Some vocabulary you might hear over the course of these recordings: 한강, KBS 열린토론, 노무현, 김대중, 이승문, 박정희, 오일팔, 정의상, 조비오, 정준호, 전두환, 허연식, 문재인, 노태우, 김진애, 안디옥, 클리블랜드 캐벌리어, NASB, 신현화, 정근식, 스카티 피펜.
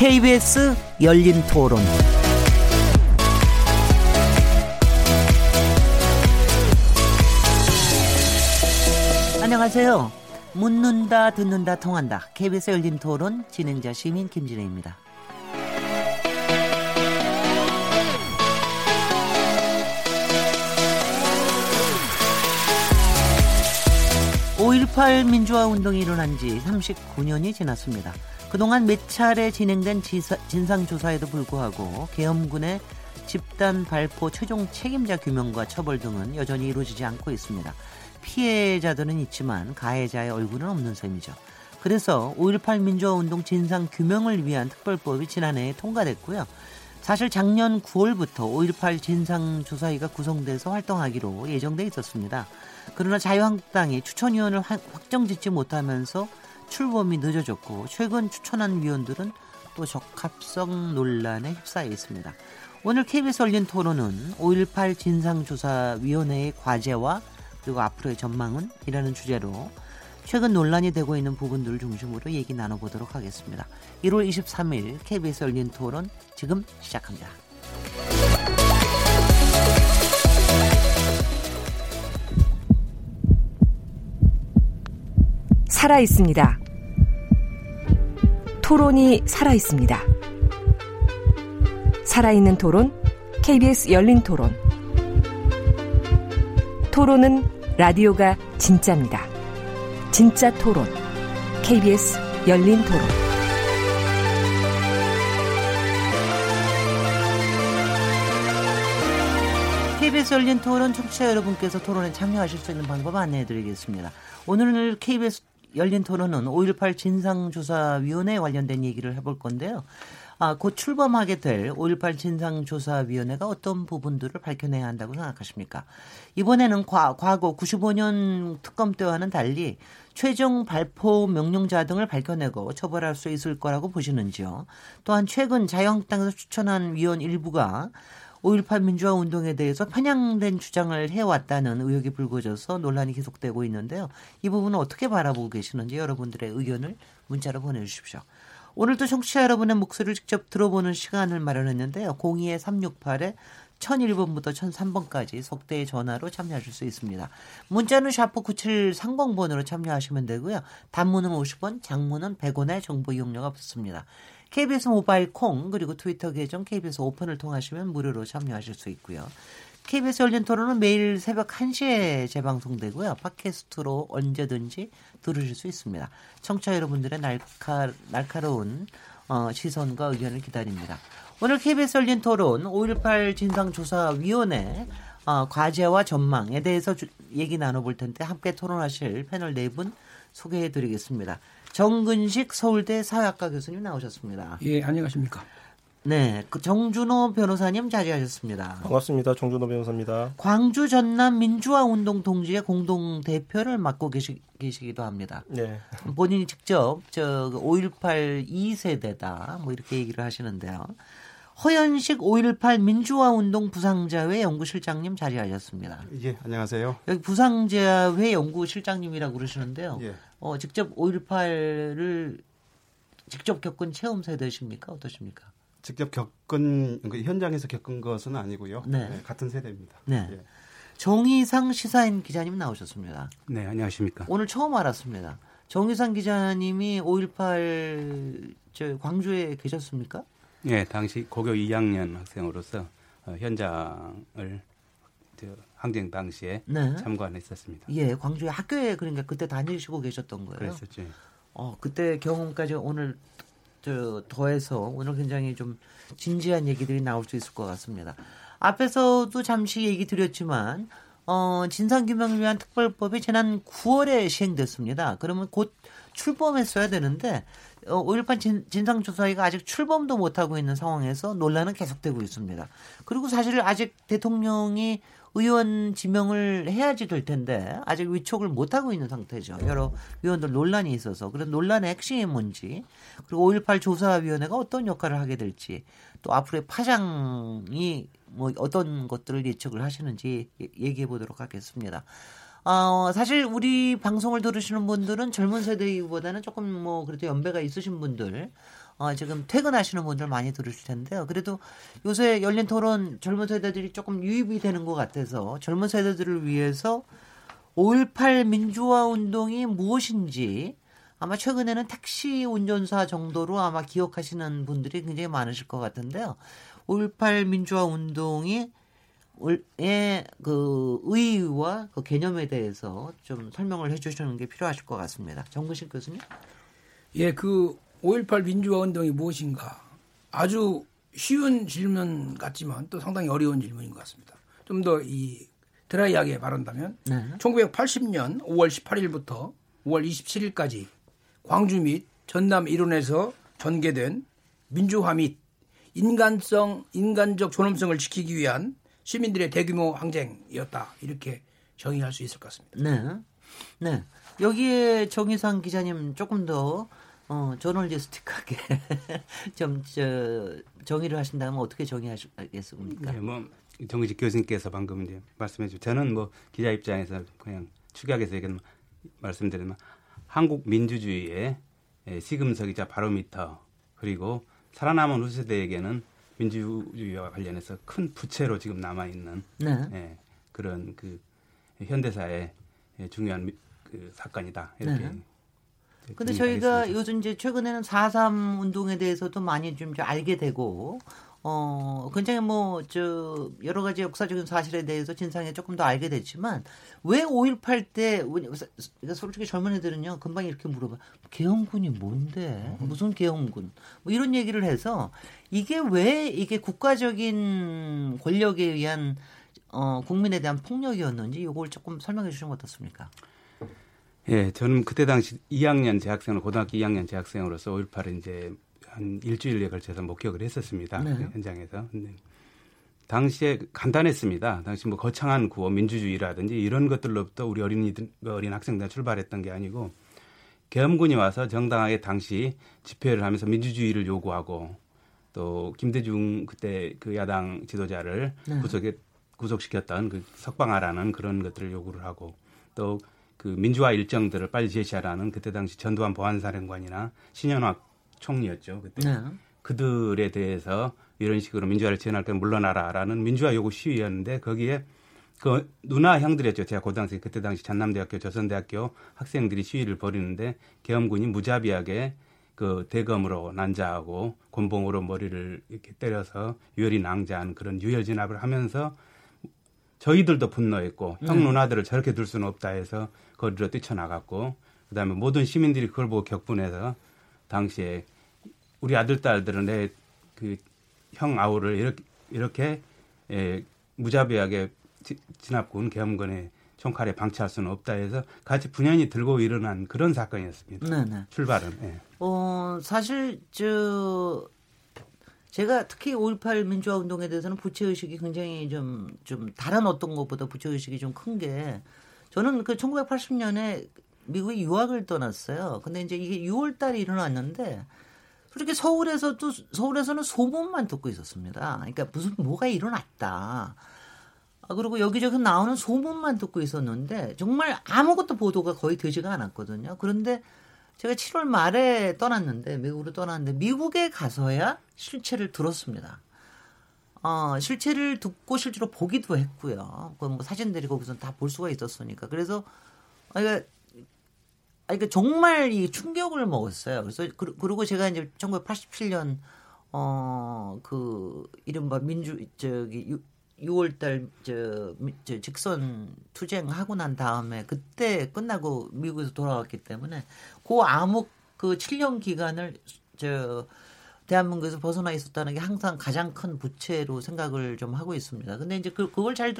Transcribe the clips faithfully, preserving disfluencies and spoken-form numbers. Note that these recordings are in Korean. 케이비에스 열린토론 안녕하세요. 묻는다 듣는다 통한다. 케이비에스 열린토론 진행자 시민 김진애입니다. 오일팔 민주화운동이 일어난 지 삼십구 년이 지났습니다. 그동안 몇 차례 진행된 지사, 진상조사에도 불구하고 계엄군의 집단 발포 최종 책임자 규명과 처벌 등은 여전히 이루어지지 않고 있습니다. 피해자들은 있지만 가해자의 얼굴은 없는 셈이죠. 그래서 오일팔 민주화운동 진상규명을 위한 특별법이 지난해 통과됐고요. 사실 작년 구월부터 오일팔 진상조사위가 구성돼서 활동하기로 예정돼 있었습니다. 그러나 자유한국당이 추천위원을 확정짓지 못하면서 출범이 늦어졌고 최근 추천한 위원들은 또 적합성 논란에 휩싸여 있습니다. 오늘 케이비에스 열린 토론은 오일팔 진상조사위원회의 과제와 그리고 앞으로의 전망은? 이라는 주제로 최근 논란이 되고 있는 부분들을 중심으로 얘기 나눠보도록 하겠습니다. 일월 이십삼일 케이비에스 열린 토론 지금 시작합니다. 살아있습니다. 토론이 살아있습니다. 살아있는 토론, 케이비에스 열린 토론. 토론은 라디오가 진짜입니다. 진짜 토론, 케이비에스 열린 토론. 케이비에스 열린 토론 청취자 여러분께서 토론에 참여하실 수 있는 방법 안내해드리겠습니다. 오늘 케이비에스 열린 토론은 오일팔 진상조사위원회에 관련된 얘기를 해볼 건데요. 아, 곧 출범하게 될 오일팔 진상조사위원회가 어떤 부분들을 밝혀내야 한다고 생각하십니까? 이번에는 과, 과거 구십오 년 특검 때와는 달리 최종 발포 명령자 등을 밝혀내고 처벌할 수 있을 거라고 보시는지요? 또한 최근 자유한국당에서 추천한 위원 일부가 오일팔 민주화운동에 대해서 편향된 주장을 해왔다는 의혹이 불거져서 논란이 계속되고 있는데요. 이 부분은 어떻게 바라보고 계시는지 여러분들의 의견을 문자로 보내주십시오. 오늘도 청취자 여러분의 목소리를 직접 들어보는 시간을 마련했는데요. 공이에 삼육팔에 천일 번부터 천삼 번까지 속대의 전화로 참여하실 수 있습니다. 문자는 샤프 구칠삼공 번으로 참여하시면 되고요. 단문은 오십 원, 장문은 백 원의 정보 이용료가 붙습니다. 케이비에스 모바일 콩 그리고 트위터 계정 케이비에스 오픈을 통하시면 무료로 참여하실 수 있고요. 케이비에스 열린 토론은 매일 새벽 한 시에 재방송되고요. 팟캐스트로 언제든지 들으실 수 있습니다. 청취자 여러분들의 날카, 날카로운 시선과 의견을 기다립니다. 오늘 케이비에스 열린 토론 오일팔 진상조사위원회 과제와 전망에 대해서 주, 얘기 나눠볼 텐데 함께 토론하실 패널 네 분 소개해드리겠습니다. 정근식 서울대 사회학과 교수님 나오셨습니다. 예, 안녕하십니까. 네, 그 정준호 변호사님 자리하셨습니다. 반갑습니다. 정준호 변호사입니다. 광주 전남 민주화운동 동지의 공동대표를 맡고 계시, 계시기도 합니다. 네. 본인이 직접 저 오일팔 이 세대다 뭐 이렇게 얘기를 하시는데요. 허연식 오일팔 민주화운동 부상자회 연구실장님 자리하셨습니다. 예, 안녕하세요. 여기 부상자회 연구실장님이라고 그러시는데요. 예. 어, 직접 오일팔을 직접 겪은 체험 세대십니까? 어떠십니까? 직접 겪은 현장에서 겪은 것은 아니고요. 네. 네, 같은 세대입니다. 네. 예. 정의상 시사인 기자님 나오셨습니다. 네, 안녕하십니까. 오늘 처음 알았습니다. 정의상 기자님이 오일팔 저 광주에 계셨습니까? 네, 당시 고교 이 학년 학생으로서 현장을 항쟁 당시에 네. 참관했었습니다. 예, 광주에 학교에 그러니까 그때 다니시고 계셨던 거예요. 그랬었죠. 어, 그때 경험까지 오늘. 저 더해서 오늘 굉장히 좀 진지한 얘기들이 나올 수 있을 것 같습니다. 앞에서도 잠시 얘기 드렸지만 어, 진상규명을 위한 특별법이 지난 구월에 시행됐습니다. 그러면 곧 출범했어야 되는데 어, 오일팔 진, 진상조사위가 아직 출범도 못하고 있는 상황에서 논란은 계속되고 있습니다. 그리고 사실 아직 대통령이 의원 지명을 해야지 될 텐데 아직 위촉을 못하고 있는 상태죠. 여러 위원들 논란이 있어서 그런 논란의 핵심이 뭔지 그리고 오일팔 조사위원회가 어떤 역할을 하게 될지 또 앞으로의 파장이 뭐 어떤 것들을 예측을 하시는지 얘기해 보도록 하겠습니다. 어, 사실 우리 방송을 들으시는 분들은 젊은 세대보다는 조금 뭐 그래도 연배가 있으신 분들 어, 지금 퇴근하시는 분들 많이 들으실 텐데요. 그래도 요새 열린 토론 젊은 세대들이 조금 유입이 되는 것 같아서 젊은 세대들을 위해서 오일팔 민주화 운동이 무엇인지 아마 최근에는 택시 운전사 정도로 아마 기억하시는 분들이 굉장히 많으실 것 같은데요. 오일팔 민주화 운동이 의 그 의의와 그 개념에 대해서 좀 설명을 해주시는 게 필요하실 것 같습니다. 정근식 교수님. 예, 그 오일팔 민주화 운동이 무엇인가? 아주 쉬운 질문 같지만 또 상당히 어려운 질문인 것 같습니다. 좀 더 이 드라이하게 말한다면 네. 천구백팔십 년 오월 십팔일부터 오월 이십칠일까지 광주 및 전남 일원에서 전개된 민주화 및 인간성, 인간적 존엄성을 지키기 위한 시민들의 대규모 항쟁이었다. 이렇게 정의할 수 있을 것 같습니다. 네, 네. 여기에 정의상 기자님 조금 더 어, 저널리스틱하게 좀 저, 정의를 하신다면 어떻게 정의하시겠습니까? 네, 뭐 정의식 교수님께서 방금 이제 말씀해 주신 저는 뭐 기자 입장에서 그냥 축약해서 얘기하면 말씀드리면 한국 민주주의의 시금석이자 바로미터 그리고 살아남은 후세대에게는 민주주의와 관련해서 큰 부채로 지금 남아 있는 네. 예, 그런 그 현대사의 중요한 그 사건이다. 이렇게. 네. 근데 저희가 요즘 이제 최근에는 사삼 운동에 대해서도 많이 좀 알게 되고, 어, 굉장히 뭐, 저, 여러 가지 역사적인 사실에 대해서 진상에 조금 더 알게 됐지만, 왜 오일팔 때, 솔직히 젊은 애들은요, 금방 이렇게 물어봐. 계엄군이 뭔데? 무슨 계엄군? 뭐 이런 얘기를 해서, 이게 왜 이게 국가적인 권력에 의한, 어, 국민에 대한 폭력이었는지, 이걸 조금 설명해 주시면 어떻습니까? 예, 저는 그때 당시 이학년 재학생으로, 고등학교 이학년 재학생으로서 오일팔은 이제, 한 일주일에 걸쳐서 목격을 했었습니다. 네. 현장에서. 네. 당시에 간단했습니다. 당시 뭐 거창한 구호, 민주주의라든지 이런 것들로부터 우리 어린이들, 어린 학생들 출발했던 게 아니고 계엄군이 와서 정당하게 당시 집회를 하면서 민주주의를 요구하고 또 김대중 그때 그 야당 지도자를 네. 구속에, 구속시켰던 그 석방하라는 그런 것들을 요구를 하고 또 그 민주화 일정들을 빨리 제시하라는 그때 당시 전두환 보안사령관이나 신현화 총리였죠. 그때 네. 그들에 대해서 이런 식으로 민주화를 지원할 때 물러나라라는 민주화 요구 시위였는데 거기에 그 누나 형들이었죠. 제가 고등학생 그때 당시 전남대학교, 조선대학교 학생들이 시위를 벌이는데 계엄군이 무자비하게 그 대검으로 난자하고 곤봉으로 머리를 이렇게 때려서 유혈이 낭자한 그런 유혈 진압을 하면서 저희들도 분노했고 네. 형 누나들을 저렇게 둘 수는 없다 해서 거리로 뛰쳐나갔고 그다음에 모든 시민들이 그걸 보고 격분해서 당시에 우리 아들 딸들은 내 그 형 아우를 이렇게 이렇게 예, 무자비하게 지, 진압군 계엄군의 총칼에 방치할 수는 없다 해서 같이 분연히 들고 일어난 그런 사건이었습니다. 네네. 출발은. 예. 어 사실 저 제가 특히 오일팔 민주화 운동에 대해서는 부채 의식이 굉장히 좀 좀 다른 어떤 것보다 부채 의식이 좀 큰 게 저는 그 천구백팔십 년에 미국에 유학을 떠났어요. 근데 이제 이게 유월달에 일어났는데 솔직히 서울에서도 서울에서는 소문만 듣고 있었습니다. 그러니까 무슨 뭐가 일어났다. 아, 그리고 여기저기 나오는 소문만 듣고 있었는데 정말 아무것도 보도가 거의 되지가 않았거든요. 그런데 제가 칠월 말에 떠났는데 미국으로 떠났는데 미국에 가서야 실체를 들었습니다. 어, 실체를 듣고 실제로 보기도 했고요. 그 뭐 사진들이 거기서 다 볼 수가 있었으니까. 그래서 그러니까 그러니까 정말 이 충격을 먹었어요. 그래서 그, 그리고 제가 이제 천구백팔십칠년 어 그 이른바 민주 저기 유월달 저, 저 직선 투쟁하고 난 다음에 그때 끝나고 미국에서 돌아왔기 때문에 그 암흑 그 칠년 기간을 저 대한민국에서 벗어나 있었다는 게 항상 가장 큰 부채로 생각을 좀 하고 있습니다. 근데 이제 그, 그걸 잘,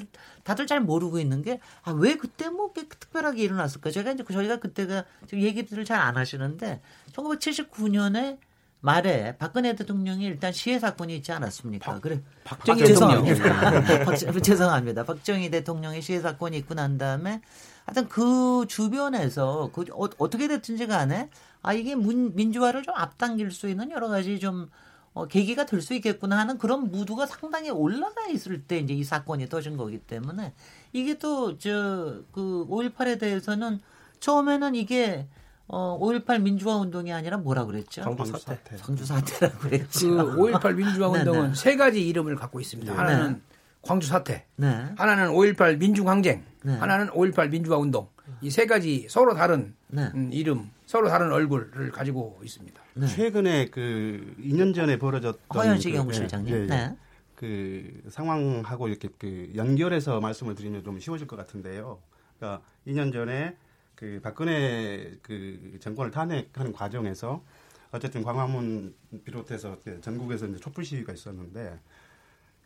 다들 잘 모르고 있는 게, 아, 왜 그때 뭐 특별하게 일어났을까? 제가 이제, 저희가 그때가 지금 얘기들을 잘 안 하시는데, 천구백칠십구년에 말에 박근혜 대통령이 일단 시해 사건이 있지 않았습니까? 박, 그래. 박정희 아, 대통령. 죄송합니다. 박, 죄송합니다. 박정희 대통령의 시해 사건이 있고 난 다음에, 하여튼 그 주변에서, 그, 어, 어떻게 됐든지 간에, 아, 이게 문, 민주화를 좀 앞당길 수 있는 여러 가지 좀, 어, 계기가 될 수 있겠구나 하는 그런 무드가 상당히 올라가 있을 때 이제 이 사건이 터진 거기 때문에 이게 또, 저, 그, 오일팔에 대해서는 처음에는 이게, 어, 오일팔 민주화 운동이 아니라 뭐라 그랬죠? 광주 사태. 광주 사태라고 그랬죠. 그 오일팔 민주화 운동은 네네. 세 가지 이름을 갖고 있습니다. 네. 하나는 네. 광주 사태, 네. 하나는 오일팔 민중항쟁, 네. 하나는 오일팔 민주화 운동. 이 세 가지 서로 다른 네. 음, 이름, 서로 다른 얼굴을 가지고 있습니다. 네. 최근에 그 이 년 전에 벌어졌던 허연식 경무실장님. 그, 네. 네. 네. 그 상황하고 이렇게 그 연결해서 말씀을 드리면 좀 쉬워질 것 같은데요. 그러니까 이 년 전에 그 박근혜 그 정권을 탄핵하는 과정에서 어쨌든 광화문 비롯해서 전국에서 이제 촛불 시위가 있었는데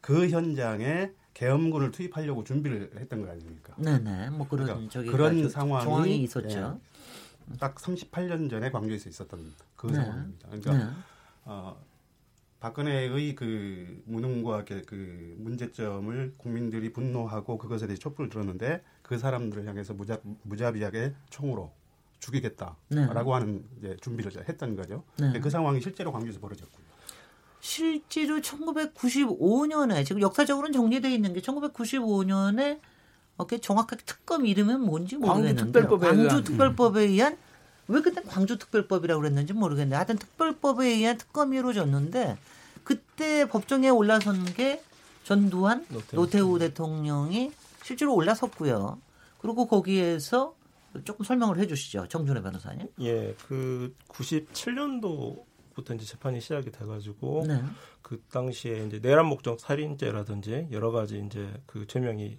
그 현장에 계엄군을 투입하려고 준비를 했던 거 아닙니까? 네네. 뭐 그런 그러니까 저기 그런 상황이, 상황이 있었죠. 예, 딱 삼십팔 년 전에 광주에서 있었던 그 네. 상황입니다. 그러니까 네. 어, 박근혜의 그 무능과 그 문제점을 국민들이 분노하고 그것에 대해 촛불을 들었는데 그 사람들을 향해서 무자, 무자비하게 총으로 죽이겠다라고 네. 하는 이제 준비를 했던 거죠. 네. 근데 그 상황이 실제로 광주에서 벌어졌고요. 실제로 천구백구십오 년에 지금 역사적으로는 정리되어 있는 게 천구백구십오 년에 이렇게 정확하게 특검 이름은 뭔지 모르겠는데 광주특별법에 의한 왜 그때 광주특별법이라고 그랬는지 모르겠는데 하여튼 특별법에 의한 특검이 이루어졌는데 그때 법정에 올라선 게 전두환, 노태우, 노태우 대통령이 실제로 올라섰고요. 그리고 거기에서 조금 설명을 해 주시죠. 정준호 변호사님. 예, 그 구십칠 년도부터 이제 재판이 시작이 돼가지고 네. 그 당시에 이제 내란 목적 살인죄라든지 여러 가지 이제 그 죄명이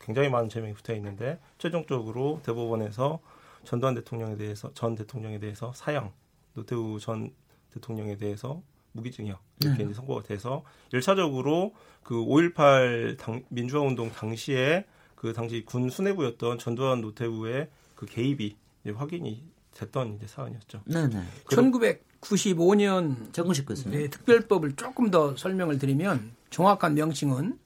굉장히 많은 죄명이 붙어 있는데 최종적으로 대법원에서 전두환 대통령에 대해서 전 대통령에 대해서 사형, 노태우 전 대통령에 대해서 무기징역 이렇게 네. 선고가 돼서 일차적으로 그 오일팔 당, 민주화 운동 당시에 그 당시 군 수뇌부였던 전두환 노태우의 그 개입이 이제 확인이 됐던 이제 사안이었죠. 네, 네. 천구백구십오 년 정근식 교수님 특별법을 조금 더 설명을 드리면 정확한 명칭은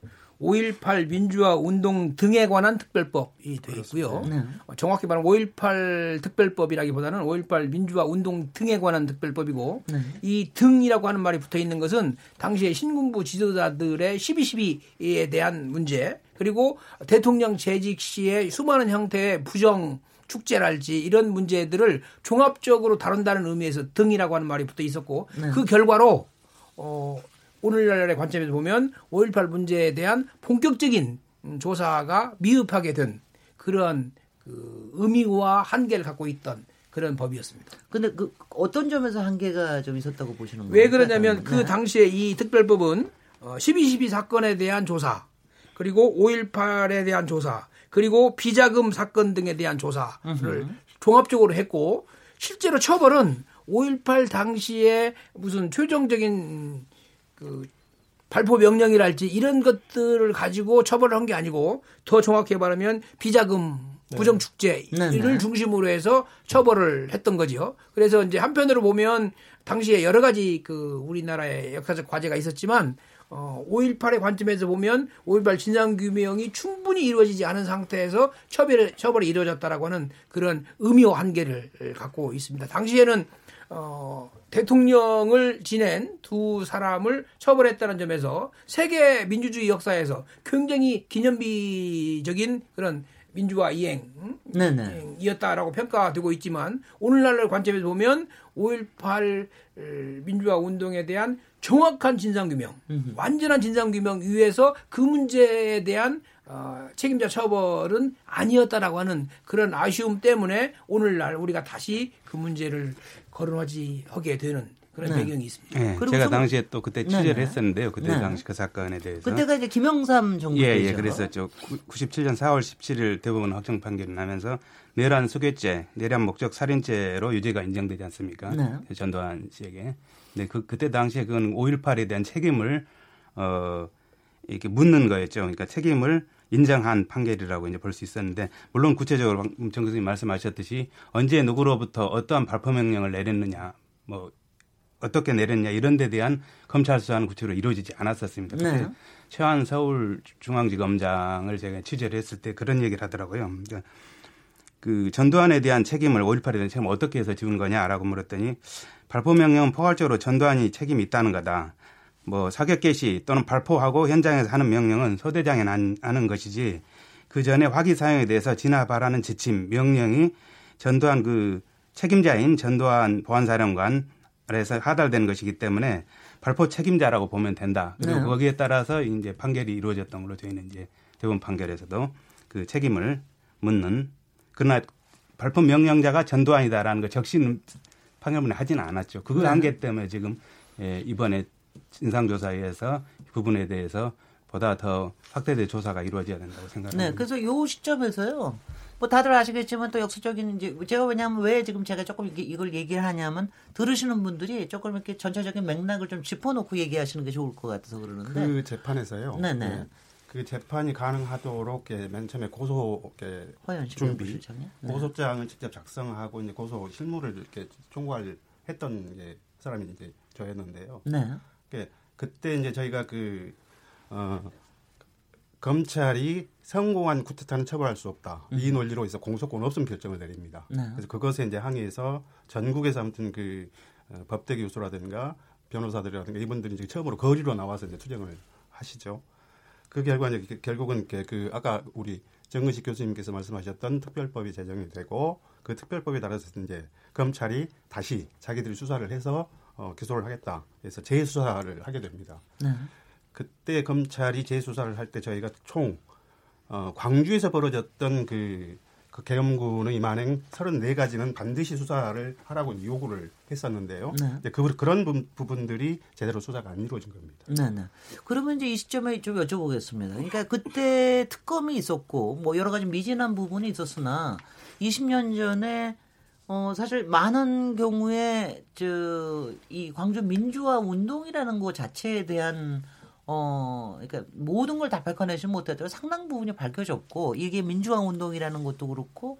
오일팔 민주화 운동 등에 관한 특별법이 되어 있고요. 네. 정확히 말하면 오일팔 특별법이라기보다는 오일팔 민주화 운동 등에 관한 특별법이고 네. 이 등이라고 하는 말이 붙어 있는 것은 당시에 신군부 지도자들의 십이 십이에 대한 문제 그리고 대통령 재직 시에 수많은 형태의 부정 축제랄지 이런 문제들을 종합적으로 다룬다는 의미에서 등이라고 하는 말이 붙어 있었고 네. 그 결과로 어 오늘날의 관점에서 보면 오일팔 문제에 대한 본격적인 조사가 미흡하게 된 그런 그 의미와 한계를 갖고 있던 그런 법이었습니다. 그런데 그 어떤 점에서 한계가 좀 있었다고 보시는 거예요? 왜 그러냐면 그 당시에 이 특별법은 십이 십이 사건에 대한 조사 그리고 오일팔에 대한 조사 그리고 비자금 사건 등에 대한 조사를 으흠. 종합적으로 했고 실제로 처벌은 오일팔 당시에 무슨 최종적인 그 발포 명령이랄지 이런 것들을 가지고 처벌을 한 게 아니고 더 정확히 말하면 비자금 부정 축제를 네. 중심으로 해서 처벌을 했던 거죠. 그래서 이제 한편으로 보면 당시에 여러 가지 그 우리나라의 역사적 과제가 있었지만 어 오일팔의 관점에서 보면 오일팔 진상 규명이 충분히 이루어지지 않은 상태에서 처벌 처벌이 이루어졌다라고 하는 그런 의미와 한계를 갖고 있습니다. 당시에는 어, 대통령을 지낸 두 사람을 처벌했다는 점에서 세계 민주주의 역사에서 굉장히 기념비적인 그런 민주화 이행이었다라고 평가되고 있지만 오늘날 관점에서 보면 오일팔 민주화 운동에 대한 정확한 진상규명, 음흠. 완전한 진상규명 위에서 그 문제에 대한 어, 책임자 처벌은 아니었다라고 하는 그런 아쉬움 때문에 오늘날 우리가 다시 그 문제를 거론하지 하게 되는 그런 네. 배경이 있습니다. 네. 제가 당시에 또 그때 취재를 네네. 했었는데요. 그때 네. 당시 그 사건에 대해서. 그때가 이제 김영삼 정부 예, 때죠. 예, 그랬었죠. 구십칠 년 사월 십칠 일 대법원 확정 판결이 나면서 내란 수괴죄, 내란 목적 살인죄로 유죄가 인정되지 않습니까? 네. 전두환 씨에게. 네, 그 그때 당시에 그건 오일팔에 대한 책임을 어, 이렇게 묻는 거였죠. 그러니까 책임을 인정한 판결이라고 이제 볼 수 있었는데 물론 구체적으로 정 교수님 말씀하셨듯이 언제 누구로부터 어떠한 발포 명령을 내렸느냐, 뭐 어떻게 내렸냐 이런 데 대한 검찰 수사는 구체적으로 이루어지지 않았었습니다. 네. 최한 서울중앙지검장을 제가 취재를 했을 때 그런 얘기를 하더라고요. 그러니까 그 전두환에 대한 책임을 오일팔에 대한 책임을 어떻게 해서 지운 거냐라고 물었더니 발포 명령은 포괄적으로 전두환이 책임이 있다는 거다. 뭐 사격 개시 또는 발포하고 현장에서 하는 명령은 소대장이 하는 것이지 그 전에 화기 사용에 대해서 진압하라는 지침 명령이 전두환 그 책임자인 전두환 보안사령관 아래서 하달된 것이기 때문에 발포 책임자라고 보면 된다. 그리고 네. 거기에 따라서 이제 판결이 이루어졌던 걸로 저희는 이제 대법원 판결에서도 그 책임을 묻는, 그러나 발포 명령자가 전두환이다라는 거 적신 판결문에 하지는 않았죠. 그 한계 네. 때문에 지금 이번에 진상조사에 의해서 이 부분에 대해서 보다 더 확대된 조사가 이루어져야 된다고 생각합니다. 네, 그래서 이 시점에서요. 뭐 다들 아시겠지만 또 역사적인 이제 제가 왜냐하면 왜 지금 제가 조금 이걸 얘기를 하냐면 들으시는 분들이 조금 이렇게 전체적인 맥락을 좀 짚어놓고 얘기하시는 게 좋을 것 같아서 그러는데 그 재판에서요. 네네. 네. 그 재판이 가능하도록 맨 처음에 고소 준비, 네. 고소장을 직접 작성하고 이제 고소 실무를 이렇게 총괄 했던 게 사람이 이제 저였는데요. 네. 그때 이제 저희가 그 어, 검찰이 성공한 쿠데타는 처벌할 수 없다. 음. 이 논리로 해서 공소권 없음 결정을 내립니다. 네. 그래서 그것에 이제 항의해서 전국에서 아무튼 그 어, 법대기 교수라든가 변호사들이라든가 이분들이 이제 처음으로 거리로 나와서 이제 투쟁을 하시죠. 그 결과 이제 결국은 그 아까 우리 정근식 교수님께서 말씀하셨던 특별법이 제정이 되고 그 특별법에 따라서 이제 검찰이 다시 자기들이 수사를 해서 어, 기소를 하겠다. 그래서 재수사를 하게 됩니다. 네. 그때 검찰이 재수사를 할 때 저희가 총 어, 광주에서 벌어졌던 그, 그 계엄군의 만행 서른네 가지는 반드시 수사를 하라고 요구를 했었는데요. 네. 그, 그런 부, 부분들이 제대로 수사가 안 이루어진 겁니다. 네, 네. 그러면 이제 이 시점에 좀 여쭤보겠습니다. 그러니까 그때 특검이 있었고 뭐 여러 가지 미진한 부분이 있었으나 이십 년 전에 어, 사실 많은 경우에 저, 이 광주 민주화 운동이라는 것 자체에 대한 어, 그러니까 모든 걸 다 밝혀내지 못해도 상당 부분이 밝혀졌고 이게 민주화 운동이라는 것도 그렇고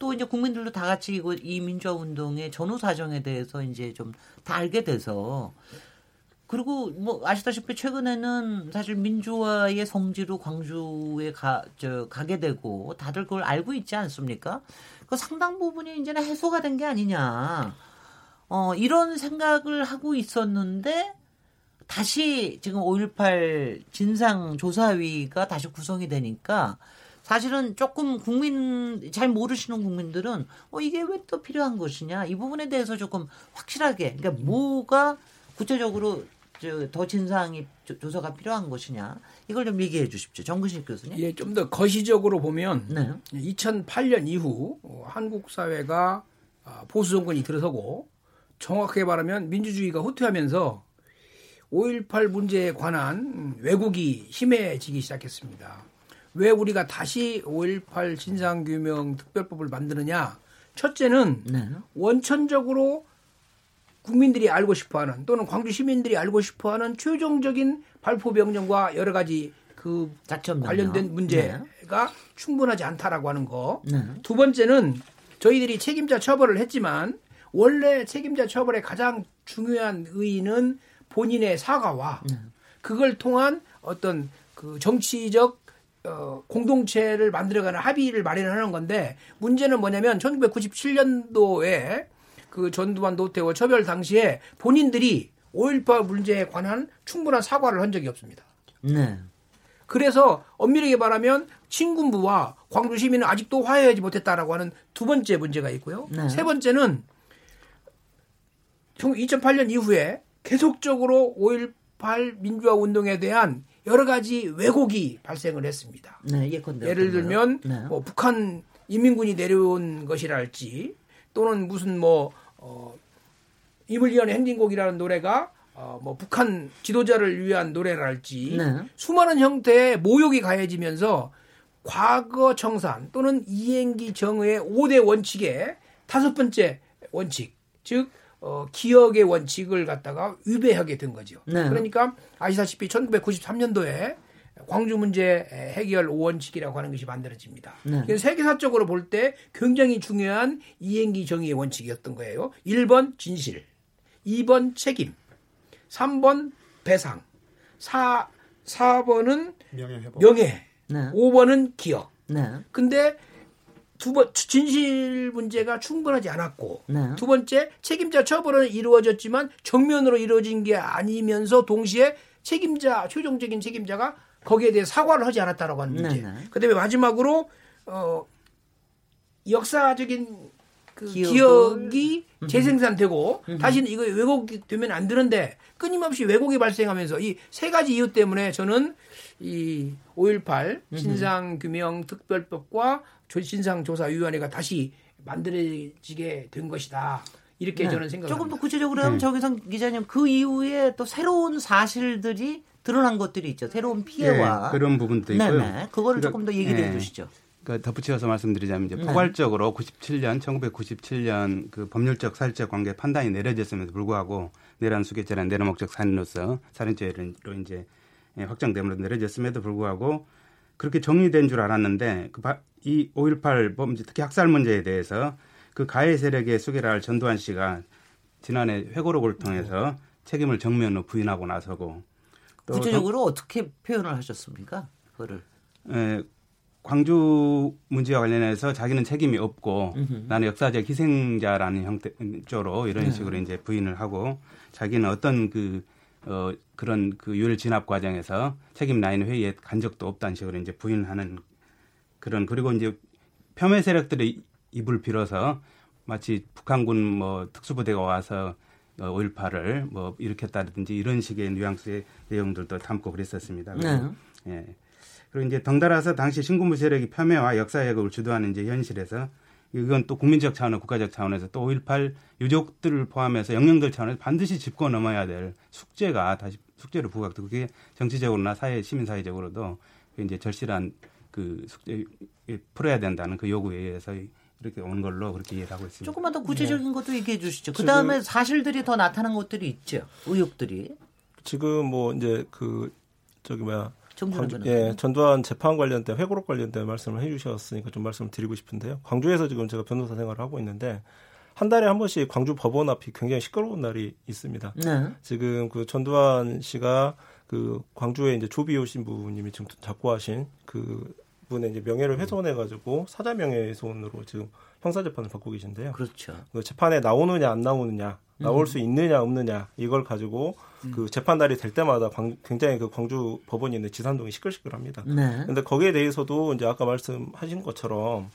또 이제 국민들도 다 같이 이거 이 민주화 운동의 전후 사정에 대해서 이제 좀 다 알게 돼서 그리고 뭐 아시다시피 최근에는 사실 민주화의 성지로 광주에 가, 저, 가게 되고 다들 그걸 알고 있지 않습니까? 그 상당 부분이 이제는 해소가 된 게 아니냐. 어, 이런 생각을 하고 있었는데 다시 지금 오일팔 진상조사위가 다시 구성이 되니까 사실은 조금 국민, 잘 모르시는 국민들은 어, 이게 왜 또 필요한 것이냐. 이 부분에 대해서 조금 확실하게, 그러니까 뭐가 구체적으로 더 진상이 조사가 필요한 것이냐 이걸 좀 얘기해 주십시오. 정근식 교수님. 예, 좀 더 거시적으로 보면 네. 이천팔 년 이후 한국 사회가 보수 정권이 들어서고 정확하게 말하면 민주주의가 후퇴하면서 오일팔 문제에 관한 왜곡이 심해지기 시작했습니다. 왜 우리가 다시 오일팔 진상규명 특별법을 만드느냐. 첫째는 네. 원천적으로 국민들이 알고 싶어하는 또는 광주 시민들이 알고 싶어하는 최종적인 발포 명령과 여러 가지 그 관련된 문제가 네. 충분하지 않다라고 하는 거. 네. 두 번째는 저희들이 책임자 처벌을 했지만 원래 책임자 처벌의 가장 중요한 의의는 본인의 사과와 네. 그걸 통한 어떤 그 정치적 어, 공동체를 만들어가는 합의를 마련하는 건데 문제는 뭐냐면 천구백구십칠 년도에 그 전두환 노태우 처벌 당시에 본인들이 오일팔 문제에 관한 충분한 사과를 한 적이 없습니다. 네. 그래서 엄밀하게 말하면 친군부와 광주 시민은 아직도 화해하지 못했다라고 하는 두 번째 문제가 있고요. 네. 세 번째는 이천팔 년 이후에 계속적으로 오일팔 민주화 운동에 대한 여러 가지 왜곡이 발생을 했습니다. 네, 예컨대 예를 들면 네. 뭐 북한 인민군이 내려온 것이랄지 또는 무슨 뭐 어, 이물리언의 행진곡이라는 노래가 어, 뭐 북한 지도자를 위한 노래랄지 네. 수많은 형태의 모욕이 가해지면서 과거 청산 또는 이행기 정의의 오 대 원칙의 다섯 번째 원칙 즉 어, 기억의 원칙을 갖다가 위배하게 된 거죠. 네. 그러니까 아시다시피 천구백구십삼 년도에 광주 문제 해결 오 원칙이라고 하는 것이 만들어집니다. 네. 그래서 세계사적으로 볼 때 굉장히 중요한 이행기 정의의 원칙이었던 거예요. 일 번 진실, 이 번 책임, 삼 번 배상, 사, 사 번은 명예회복. 명예, 네. 오 번은 기억. 네. 근데 두 번, 진실 문제가 충분하지 않았고 네. 두 번째 책임자 처벌은 이루어졌지만 정면으로 이루어진 게 아니면서 동시에 책임자, 최종적인 책임자가 거기에 대해 사과를 하지 않았다라고 하는 문제. 그다음에 마지막으로 어, 역사적인 그 기억이 음. 재생산되고 음. 다시는 이거 왜곡되면 안 되는데 끊임없이 왜곡이 발생하면서 이 세 가지 이유 때문에 저는 이 오일팔 진상규명특별법과 진상조사위원회가 다시 만들어지게 된 것이다. 이렇게 네. 저는 생각합니다. 조금 더 구체적으로 하면 네. 정의상 기자님 그 이후에 또 새로운 사실들이 드러난 것들이 있죠. 새로운 피해와. 네, 그런 부분도 있고요. 네네. 그거를 그러니까, 조금 더 얘기를 네. 해 주시죠. 그러니까 덧붙여서 말씀드리자면 이제 포괄적으로 구십칠 년 천구백구십칠 년 그 법률적 사실적 관계 판단이 내려졌음에도 불구하고 내란 수괴죄란 내란목적 살인으로서 살인죄로 이제 확정됨으로 내려졌음에도 불구하고 그렇게 정리된 줄 알았는데 그 이 오일팔 범죄 특히 학살 문제에 대해서 그 가해 세력의 수괴랄 전두환 씨가 지난해 회고록을 통해서 책임을 정면으로 부인하고 나서고 또 구체적으로 정, 어떻게 표현을 하셨습니까? 그거를 에, 광주 문제와 관련해서 자기는 책임이 없고 으흠. 나는 역사적 희생자라는 형태로 이런 식으로 네. 이제 부인을 하고 자기는 어떤 그 어, 그런 그 유혈 진압 과정에서 책임 라인 회의에 간 적도 없다는 식으로 이제 부인하는 그런 그리고 이제 폄훼 세력들의 입을 빌어서 마치 북한군 뭐 특수부대가 와서 오일팔을 뭐 일으켰다든지 이런 식의 뉘앙스의 내용들도 담고 그랬었습니다. 네. 예. 그리고 이제 덩달아서 당시 신군부 세력이 폄훼와 역사 왜곡을 주도하는 이제 현실에서 이건 또 국민적 차원과 국가적 차원에서 또 오일팔 유족들을 포함해서 영령들 차원에서 반드시 짚고 넘어야 될 숙제가 다시 숙제로 부각되고 그게 정치적으로나 사회 시민 사회적으로도 이제 절실한 그 숙제 풀어야 된다는 그 요구에 의해서. 이렇게 온 걸로 그렇게 이해를 하고 있습니다. 조금만 더 구체적인 네. 것도 얘기해 주시죠. 그 다음에 사실들이 더 나타난 것들이 있죠. 의혹들이. 지금 뭐 이제 그 저기 뭐야. 광주, 예, 전두환 재판 관련된 회고록 관련된 말씀을 해 주셨으니까 좀 말씀을 드리고 싶은데요. 광주에서 지금 제가 변호사 생활을 하고 있는데 한 달에 한 번씩 광주 법원 앞이 굉장히 시끄러운 날이 있습니다. 네. 지금 그 전두환 씨가 그 광주에 이제 조비오 신부님이 지금 작고하신 그 분의 이제 명예를 훼손해가지고 사자 명예훼손으로 지금 형사 재판을 받고 계신데요. 그렇죠. 그 재판에 나오느냐 안 나오느냐, 나올 음. 수 있느냐 없느냐 이걸 가지고 음. 그 재판 날이 될 때마다 광, 굉장히 그 광주 법원이 있는 지산동이 시끌시끌합니다. 그런데 네. 거기에 대해서도 이제 아까 말씀하신 것처럼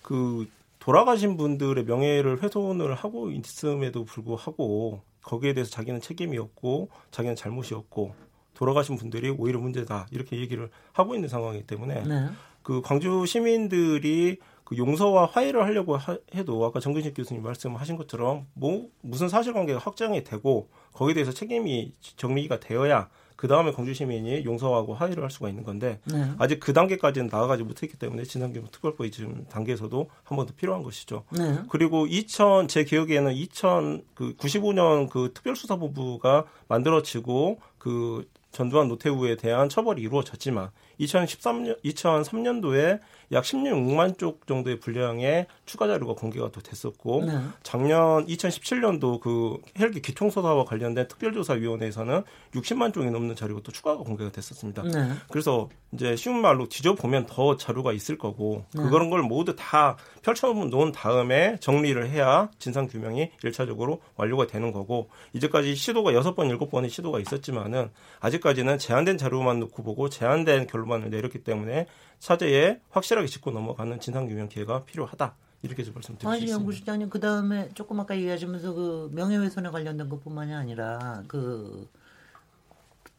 그 돌아가신 분들의 명예를 훼손을 하고 있음에도 불구하고 거기에 대해서 자기는 책임이 없고 자기는 잘못이 없고. 돌아가신 분들이 오히려 문제다 이렇게 얘기를 하고 있는 상황이기 때문에 네. 그 광주 시민들이 그 용서와 화해를 하려고 하, 해도 아까 정근식 교수님 말씀하신 것처럼 뭐 무슨 사실관계가 확정이 되고 거기에 대해서 책임이 정리가 되어야 그 다음에 광주 시민이 용서하고 화해를 할 수가 있는 건데 네. 아직 그 단계까지는 나아가지 못했기 때문에 진상규명특별법이 지금 단계에서도 한 번 더 필요한 것이죠. 네. 그리고 이천 제 기억에는 이천구십오 년 그 특별수사본부가 만들어지고 그 전두환 노태우에 대한 처벌이 이루어졌지만 이천십삼 년, 이천삼 년도에 약 십육만 쪽 정도의 분량의 추가 자료가 공개가 또 됐었고 네. 작년 이천십칠 년도 그 헬기 기총소사와 관련된 특별조사위원회에서는 육십만 쪽이 넘는 자료가 또 추가가 공개가 됐었습니다. 네. 그래서 이제 쉬운 말로 뒤져보면 더 자료가 있을 거고 네. 그런 걸 모두 다 펼쳐놓은 다음에 정리를 해야 진상규명이 일차적으로 완료가 되는 거고 이제까지 시도가 여섯 번, 일곱 번의 시도가 있었지만은 아직까지는 제한된 자료만 놓고 보고 제한된 결론 만을 내렸기 때문에 사죄에 확실하게 짚고 넘어가는 진상규명 기회가 필요하다. 이렇게 좀 말씀드릴 수 있습니다. 연구실장님 그다음에 조금 아까 얘기하시면서 그 명예훼손에 관련된 것뿐만이 아니라 그,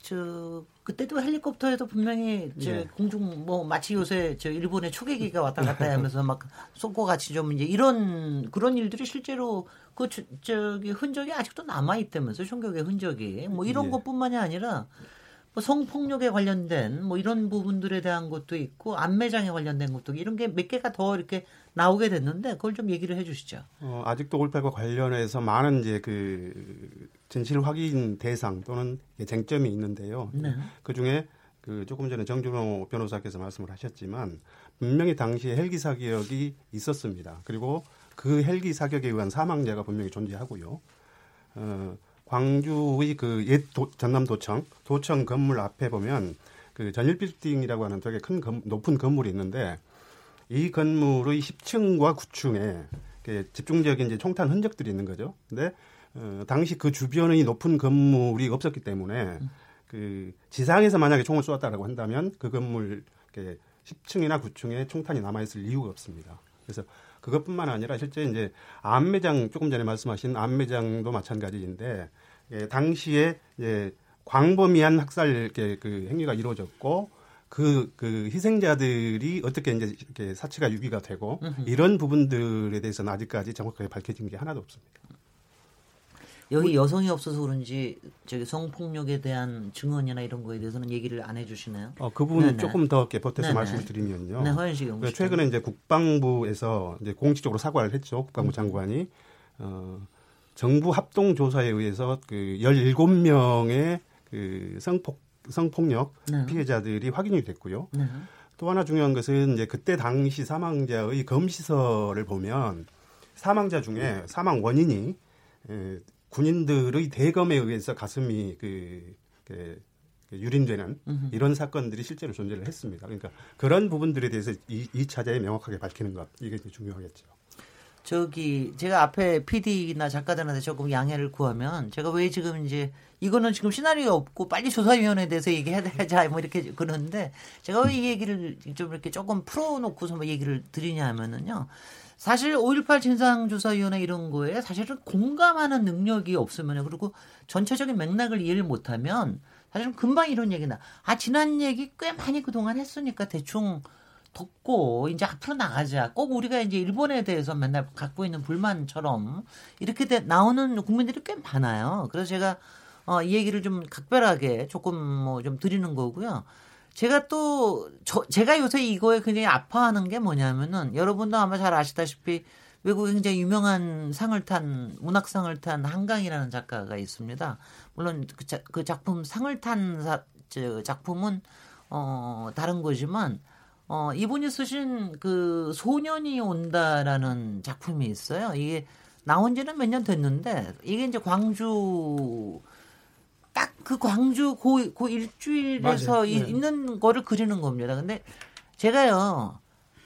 저, 그때도 헬리콥터에도 분명히 네. 공중 뭐 마치 요새 저 일본의 초계기가 왔다 갔다 하면서 막 쏟고 같이 좀 이제 이런 그런 일들이 실제로 그 저, 저기 흔적이 아직도 남아 있다면서 총격의 흔적이 뭐 이런 네. 것뿐만이 아니라 성폭력에 관련된 뭐 이런 부분들에 대한 것도 있고 안매장에 관련된 것도 이런 게 몇 개가 더 이렇게 나오게 됐는데 그걸 좀 얘기를 해주시죠. 어, 아직도 오일팔과 관련해서 많은 이제 그 진실 확인 대상 또는 쟁점이 있는데요. 네. 그 중에 그 조금 전에 정준호 변호사께서 말씀을 하셨지만 분명히 당시에 헬기 사격이 있었습니다. 그리고 그 헬기 사격에 의한 사망자가 분명히 존재하고요. 어, 광주의 그 옛 전남도청 도청 건물 앞에 보면 그 전일빌딩이라고 하는 되게 큰 건, 높은 건물이 있는데 이 건물의 십 층과 구 층에 집중적인 이제 총탄 흔적들이 있는 거죠. 근데 어, 당시 그 주변의 높은 건물이 없었기 때문에 그 지상에서 만약에 총을 쏘았다라고 한다면 그 건물 십 층이나 구 층에 총탄이 남아 있을 이유가 없습니다. 그래서 그것뿐만 아니라 실제 이제 암 매장, 조금 전에 말씀하신 암 매장도 마찬가지인데, 예, 당시에 예, 광범위한 학살 이렇게 그 행위가 이루어졌고 그, 그 희생자들이 어떻게 이제 이렇게 사체가 유기가 되고 이런 부분들에 대해서는 아직까지 정확하게 밝혀진 게 하나도 없습니다. 여기 여성이 없어서 그런지 저기 성폭력에 대한 증언이나 이런 거에 대해서는 얘기를 안 해주시나요? 어, 그 부분은 네네. 조금 더 이렇게 보태서 네네. 말씀을 드리면요. 네, 허연식 연구실. 최근에 이제 국방부에서 이제 공식적으로 사과를 했죠. 국방부 음. 장관이 어, 정부 합동 조사에 의해서 그 열일곱 명의 그 성폭 성폭력 네. 피해자들이 확인이 됐고요. 네. 또 하나 중요한 것은 이제 그때 당시 사망자의 검시서를 보면 사망자 중에 사망 원인이 에, 군인들의 대검에 의해서 가슴이 그, 그 유린되는 음흠. 이런 사건들이 실제로 존재를 했습니다. 그러니까 그런 부분들에 대해서 이, 이 차제에 명확하게 밝히는 것, 이게 중요하겠죠. 저기 제가 앞에 피디나 작가들한테 조금 양해를 구하면, 제가 왜 지금 이제 이거는 지금 시나리오 없고 빨리 조사위원회에 대해서 얘기해야 되자 뭐 이렇게 그러는데, 제가 왜 이 얘기를 좀 이렇게 조금 풀어놓고서 뭐 얘기를 드리냐 하면은요, 사실 오일팔 진상조사위원회 이런 거에 사실은 공감하는 능력이 없으면, 그리고 전체적인 맥락을 이해를 못하면 사실은 금방 이런 얘기나, 아 지난 얘기 꽤 많이 그동안 했으니까 대충 덮고 이제 앞으로 나가자. 꼭 우리가 이제 일본에 대해서 맨날 갖고 있는 불만처럼 이렇게 돼, 나오는 국민들이 꽤 많아요. 그래서 제가 어, 이 얘기를 좀 각별하게 조금 뭐 좀 드리는 거고요. 제가 또, 저, 제가 요새 이거에 굉장히 아파하는 게 뭐냐면은, 여러분도 아마 잘 아시다시피 외국에 굉장히 유명한 상을 탄, 문학상을 탄 한강이라는 작가가 있습니다. 물론 그, 자, 그 작품, 상을 탄 사, 저, 작품은, 어, 다른 거지만, 어, 이분이 쓰신 그 소년이 온다라는 작품이 있어요. 이게 나온 지는 몇 년 됐는데, 이게 이제 광주, 딱 그 광주 고, 고 일주일에서 이, 네. 있는 거를 그리는 겁니다. 근데 제가요,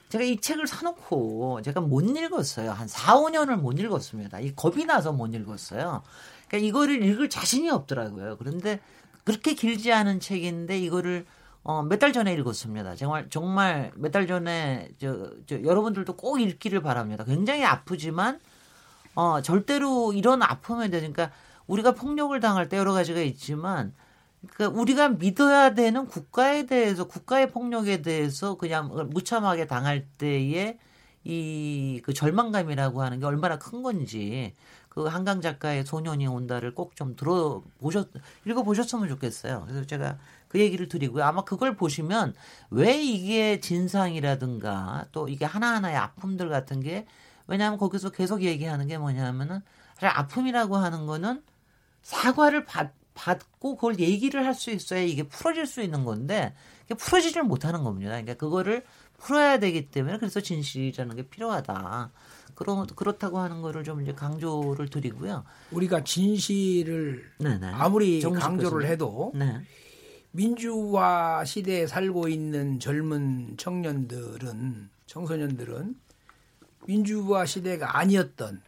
제가 이 책을 사놓고 제가 못 읽었어요. 한 사, 오 년을 못 읽었습니다. 이 겁이 나서 못 읽었어요. 그러니까 이거를 읽을 자신이 없더라고요. 그런데 그렇게 길지 않은 책인데 이거를 어, 몇 달 전에 읽었습니다. 정말, 정말 몇 달 전에 저, 저 여러분들도 꼭 읽기를 바랍니다. 굉장히 아프지만 어, 절대로 이런 아픔에 되니까, 우리가 폭력을 당할 때 여러 가지가 있지만, 그러니까 우리가 믿어야 되는 국가에 대해서, 국가의 폭력에 대해서 그냥 무참하게 당할 때의 이 그 절망감이라고 하는 게 얼마나 큰 건지, 그 한강 작가의 소년이 온다를 꼭 좀 들어보셨, 읽어보셨으면 좋겠어요. 그래서 제가 그 얘기를 드리고요. 아마 그걸 보시면 왜 이게 진상이라든가 또 이게 하나하나의 아픔들 같은 게, 왜냐하면 거기서 계속 얘기하는 게 뭐냐면은, 아픔이라고 하는 거는 사과를 받, 받고 그걸 얘기를 할 수 있어야 이게 풀어질 수 있는 건데, 이게 풀어지질 못하는 겁니다. 그러니까 그거를 풀어야 되기 때문에, 그래서 진실이라는 게 필요하다. 그런, 그렇다고 하는 거를 좀 이제 강조를 드리고요. 우리가 진실을 네네. 아무리 강조를 해도 네. 민주화 시대에 살고 있는 젊은 청년들은, 청소년들은 민주화 시대가 아니었던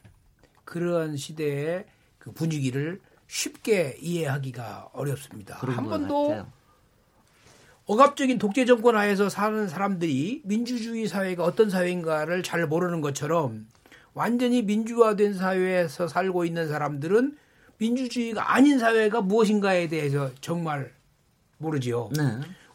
그런 시대의 그 분위기를 쉽게 이해하기가 어렵습니다. 한 번도 같아요. 억압적인 독재 정권 하에서 사는 사람들이 민주주의 사회가 어떤 사회인가를 잘 모르는 것처럼, 완전히 민주화된 사회에서 살고 있는 사람들은 민주주의가 아닌 사회가 무엇인가에 대해서 정말 모르지요. 네.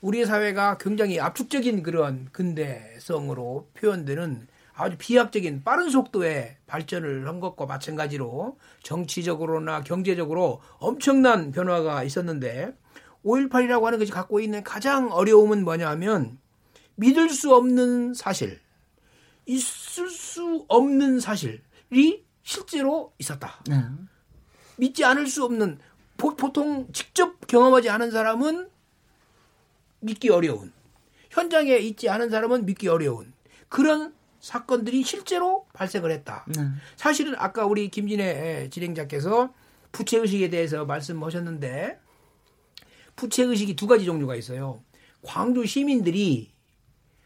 우리의 사회가 굉장히 압축적인 그런 근대성으로 표현되는 아주 비약적인 빠른 속도의 발전을 한 것과 마찬가지로 정치적으로나 경제적으로 엄청난 변화가 있었는데, 오일팔이라고 하는 것이 갖고 있는 가장 어려움은 뭐냐면, 믿을 수 없는 사실, 있을 수 없는 사실이 실제로 있었다. 네. 믿지 않을 수 없는, 보통 직접 경험하지 않은 사람은 믿기 어려운, 현장에 있지 않은 사람은 믿기 어려운 그런 사건들이 실제로 발생을 했다. 네. 사실은 아까 우리 김진애 진행자께서 부채의식에 대해서 말씀하셨는데, 부채의식이 두 가지 종류가 있어요. 광주 시민들이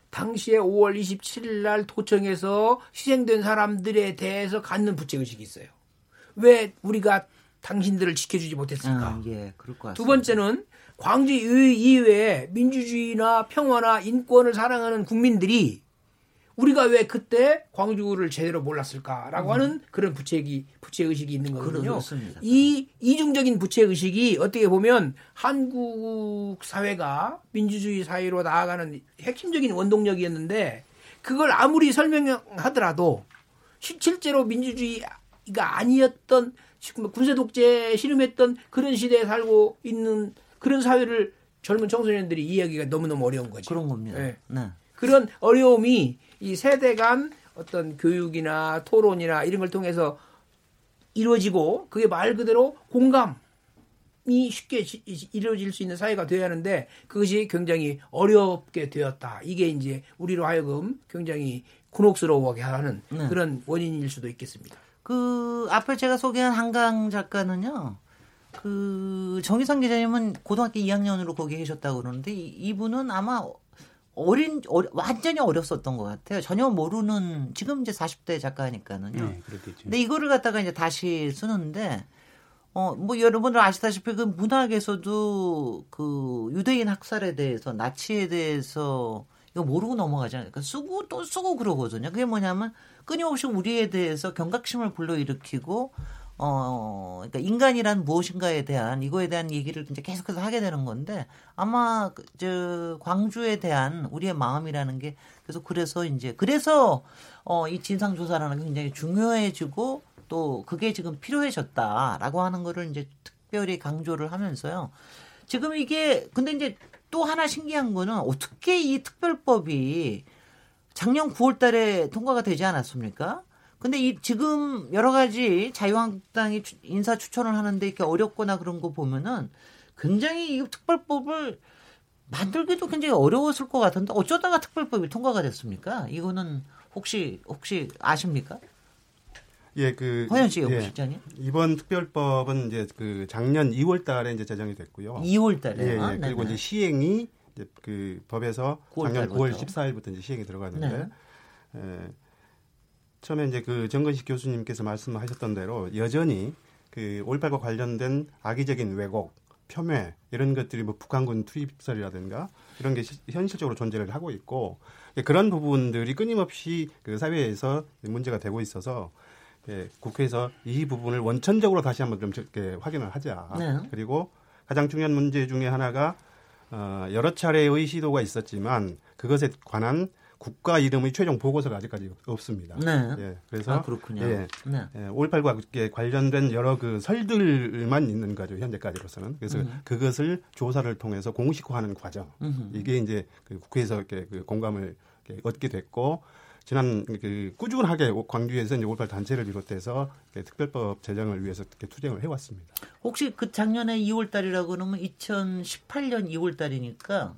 당시에 오월 이십칠일 날 도청에서 희생된 사람들에 대해서 갖는 부채의식이 있어요. 왜 우리가 당신들을 지켜주지 못했을까? 아, 예, 그럴 것 같습니다. 두 번째는 광주 이외에 민주주의나 평화나 인권을 사랑하는 국민들이 우리가 왜 그때 광주를 제대로 몰랐을까라고 음. 하는 그런 부채의식이, 부채의식이 있는 거거든요. 그렇습니다. 이 이중적인 부채의식이 어떻게 보면 한국 사회가 민주주의 사회로 나아가는 핵심적인 원동력이었는데 그걸 아무리 설명하더라도 실제로 민주주의가 아니었던 군세독재 실험했던 그런 시대에 살고 있는 그런 사회를 젊은 청소년들이 이해하기가 너무너무 어려운 거죠. 그런 겁니다. 네. 네. 그런 어려움이 이 세대 간 어떤 교육이나 토론이나 이런 걸 통해서 이루어지고 그게 말 그대로 공감이 쉽게 이루어질 수 있는 사회가 되어야 하는데 그것이 굉장히 어렵게 되었다. 이게 이제 우리로 하여금 굉장히 곤혹스러워하게 하는 네. 그런 원인일 수도 있겠습니다. 그 앞에 제가 소개한 한강 작가는요. 그 정의상 기자님은 고등학교 이 학년으로 거기 계셨다고 그러는데 이, 이분은 아마 어린 어리, 완전히 어렸었던 것 같아요. 전혀 모르는 지금 이제 사십 대 작가니까는요. 네, 그렇겠죠. 근데 이거를 갖다가 이제 다시 쓰는데 어 뭐 여러분들 아시다시피 그 문학에서도 그 유대인 학살에 대해서 나치에 대해서 이거 모르고 넘어가잖아요. 그러니까 쓰고 또 쓰고 그러거든요. 그게 뭐냐면 끊임없이 우리에 대해서 경각심을 불러일으키고 어, 그러니까 인간이란 무엇인가에 대한 이거에 대한 얘기를 이제 계속해서 하게 되는 건데 아마 저 광주에 대한 우리의 마음이라는 게 계속 그래서 이제 그래서 어, 이 진상조사라는 게 굉장히 중요해지고 또 그게 지금 필요해졌다라고 하는 거를 이제 특별히 강조를 하면서요. 지금 이게 근데 이제 또 하나 신기한 거는 어떻게 이 특별법이 작년 구월 달에 통과가 되지 않았습니까? 근데 이 지금 여러 가지 자유한국당이 인사 추천을 하는데 이렇게 어렵거나 그런 거 보면은 굉장히 이 특별법을 만들기도 굉장히 어려웠을 것 같은데 어쩌다가 특별법이 통과가 됐습니까? 이거는 혹시 혹시 아십니까? 예, 그 허연식 연구실장님. 예, 이번 특별법은 이제 그 작년 이월 달에 이제 제정이 됐고요. 이월 달에. 예, 예, 그리고 이제 시행이 이제 그 법에서 작년 구월 십사일부터 이제 시행이 들어가는데. 네. 예. 처음에 이제 그 정근식 교수님께서 말씀하셨던 대로 여전히 그 오일팔과 관련된 악의적인 왜곡, 폄훼 이런 것들이 뭐 북한군 투입설이라든가 이런 게 시, 현실적으로 존재를 하고 있고 예, 그런 부분들이 끊임없이 그 사회에서 문제가 되고 있어서 예, 국회에서 이 부분을 원천적으로 다시 한번 좀 예, 확인을 하자. 네. 그리고 가장 중요한 문제 중에 하나가 어, 여러 차례의 시도가 있었지만 그것에 관한 국가 이름의 최종 보고서가 아직까지 없습니다. 네. 예, 그래서 아, 그렇군요. 예, 네. 예, 오일팔과 관련된 여러 그 설들만 있는 거죠. 현재까지로서는. 그래서 음. 그것을 조사를 통해서 공식화하는 과정. 음. 이게 이제 그 국회에서 이렇게 그 공감을 이렇게 얻게 됐고 지난 그 꾸준하게 광주에서 이제 오일팔 단체를 비롯해서 특별법 제정을 위해서 이렇게 투쟁을 해왔습니다. 혹시 그 작년에 이월 달이라고 그러면 이천십팔년 이월 달이니까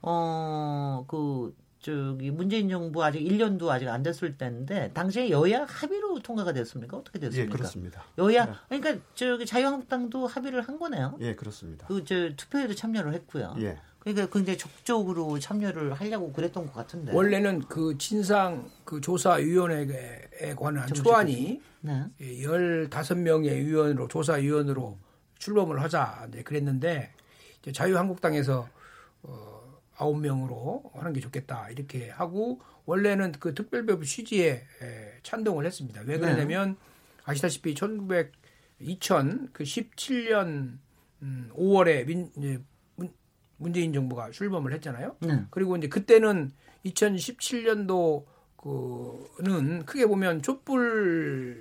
어 그 저기 문재인 정부 아직 일 년도 아직 안 됐을 때인데 당시에 여야 합의로 통과가 됐습니까? 어떻게 됐습니까? 예, 그렇습니다. 여야 그러니까 저기 자유한국당도 합의를 한 거네요. 예, 그렇습니다. 그 저 투표에도 참여를 했고요. 예. 그러니까 굉장히 적극적으로 참여를 하려고 그랬던 것 같은데. 원래는 그 진상 그 조사위원회에 관한 초안이 네. 열다섯 명의 위원으로 조사위원으로 출범을 하자 네, 그랬는데 이제 자유한국당에서 어. 아홉 명으로 하는 게 좋겠다 이렇게 하고 원래는 그 특별법 취지에 찬동을 했습니다. 왜 그러냐면 아시다시피 천구백 이천 그 십칠년 오월에 민, 문재인 정부가 출범을 했잖아요. 네. 그리고 이제 그때는 이천십칠년도 그는 크게 보면 촛불의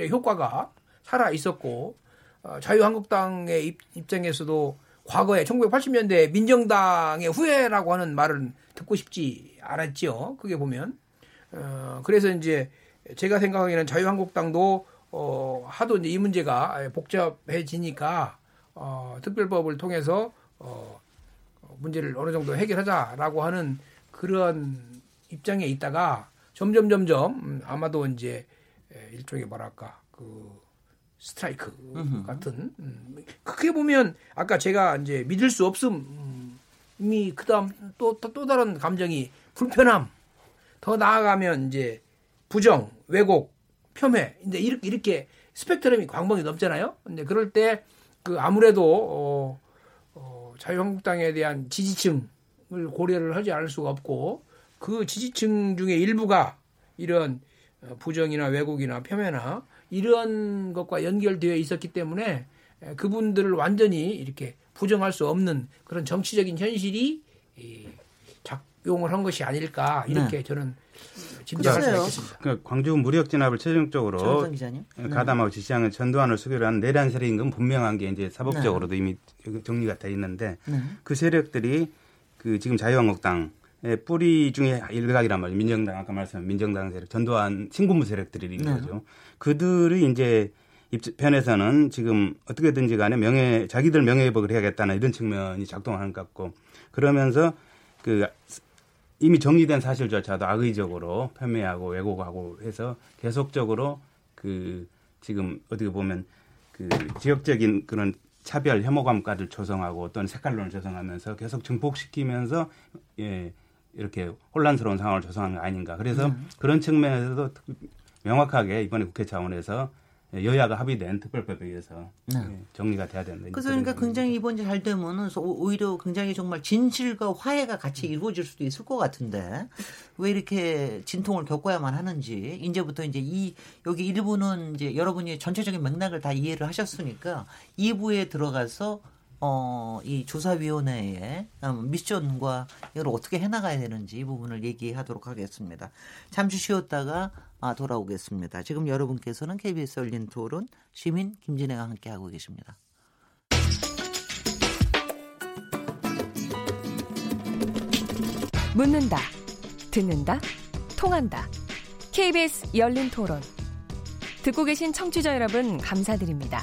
효과가 살아 있었고 자유한국당의 입장에서도 과거에 천구백팔십년대 민정당의 후회라고 하는 말은 듣고 싶지 않았죠. 그게 보면 어, 그래서 이제 제가 생각하기에는 자유한국당도 어, 하도 이제 이 문제가 복잡해지니까 어, 특별법을 통해서 어, 문제를 어느 정도 해결하자라고 하는 그런 입장에 있다가 점점 점점 아마도 이제 일종의 뭐랄까 그. 스트라이크 으흠. 같은 음, 크게 보면 아까 제가 이제 믿을 수 없음이 그다음 또 또 다른 감정이 불편함 더 나아가면 이제 부정 왜곡 폄훼 이제 이렇게 이렇게 스펙트럼이 광범위 넘잖아요. 근데 그럴 때 그 아무래도 어, 어, 자유한국당에 대한 지지층을 고려를 하지 않을 수가 없고 그 지지층 중에 일부가 이런 부정이나 왜곡이나 폄훼나 이런 것과 연결되어 있었기 때문에 그분들을 완전히 이렇게 부정할 수 없는 그런 정치적인 현실이 작용을 한 것이 아닐까 이렇게 네. 저는 짐작할 수 있겠습니다. 그러니까 광주 무력 진압을 최종적으로 가담하고 지시한 전두환을 수교로 한 내란 세력인 건 분명한 게 이제 사법적으로도 네. 이미 정리가 돼 있는데 네. 그 세력들이 그 지금 자유한국당 뿌리 중에 일각이란 말이죠. 민정당, 아까 말씀한 민정당 세력, 전두환 신군부 세력들이 있는 거죠. 네. 그들이 이제 입편에서는 지금 어떻게든지 간에 명예, 자기들 명예회복을 해야겠다는 이런 측면이 작동하는 것 같고, 그러면서 그 이미 정리된 사실조차도 악의적으로 폄훼하고 왜곡하고 해서 계속적으로 그 지금 어떻게 보면 그 지역적인 그런 차별, 혐오감까지 조성하고 어떤 색깔론을 조성하면서 계속 증폭시키면서 예, 이렇게 혼란스러운 상황을 조성하는 거 아닌가. 그래서 음. 그런 측면에서도 명확하게 이번에 국회 차원에서 여야가 합의된 특별법에 의해서 네. 정리가 돼야 된다. 그래서 그러니까 굉장히 이번에 잘 되면은 오히려 굉장히 정말 진실과 화해가 같이 이루어질 수도 있을 것 같은데 왜 이렇게 진통을 겪어야만 하는지 이제부터 이제 이 여기 일 부는 이제 여러분이 전체적인 맥락을 다 이해를 하셨으니까 이 부에 들어가서 어, 이 조사위원회의 미션과 이걸 어떻게 해나가야 되는지 이 부분을 얘기하도록 하겠습니다. 잠시 쉬었다가 돌아오겠습니다. 지금 여러분께서는 케이비에스 열린 토론 시민 김진애가 함께하고 계십니다. 묻는다, 듣는다, 통한다. 케이비에스 열린 토론. 듣고 계신 청취자 여러분 감사드립니다.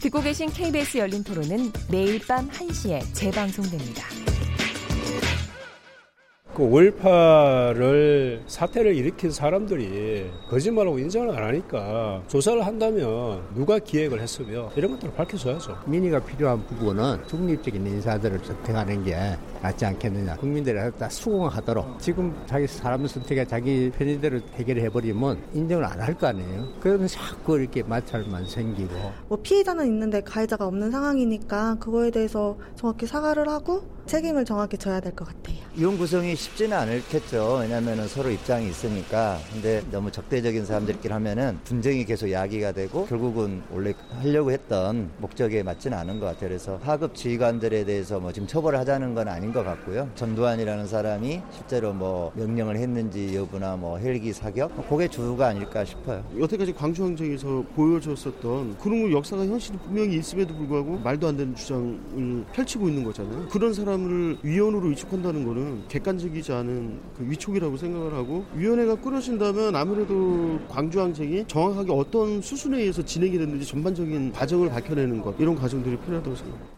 듣고 계신 케이비에스 열린 토론은 매일 밤 한 시에 재방송됩니다. 그 오일팔을 사태를 일으킨 사람들이 거짓말하고 인정을 안 하니까 조사를 한다면 누가 기획을 했으며 이런 것들을 밝혀줘야죠. 민의가 필요한 부분은 중립적인 인사들을 선택하는 게 낫지 않겠느냐. 국민들이 다 수긍하도록 지금 자기 사람을 선택해 자기 편의대로 해결해버리면 인정을 안 할 거 아니에요. 그러면 자꾸 이렇게 마찰만 생기고. 뭐 피해자는 있는데 가해자가 없는 상황이니까 그거에 대해서 정확히 사과를 하고 책임을 정확히 져야 될 것 같아요. 이혼 구성이 쉽지는 않겠죠. 왜냐하면 서로 입장이 있으니까. 근데 너무 적대적인 사람들끼리 하면은 분쟁이 계속 야기가 되고 결국은 원래 하려고 했던 목적에 맞지는 않은 것 같아요. 그래서 하급 지휘관들에 대해서 뭐 지금 처벌을 하자는 건 아닌 것 같고요. 전두환이라는 사람이 실제로 뭐 명령을 했는지 여부나 뭐 헬기 사격, 그게 주가 아닐까 싶어요. 여태까지 광주항쟁에서 보여줬었던 그런 역사가 현실이 분명히 있음에도 불구하고 말도 안 되는 주장을 펼치고 있는 거잖아요. 그런 사람을 위원으로 위촉한다는 거는 객관적이지 않은 그 위촉이라고 생각을 하고, 위원회가 꾸려진다면 아무래도 광주항쟁이 정확하게 어떤 수순에 의해서 진행이 됐는지 전반적인 과정을 밝혀내는 것, 이런 과정들이 필요하다고 생각합니다.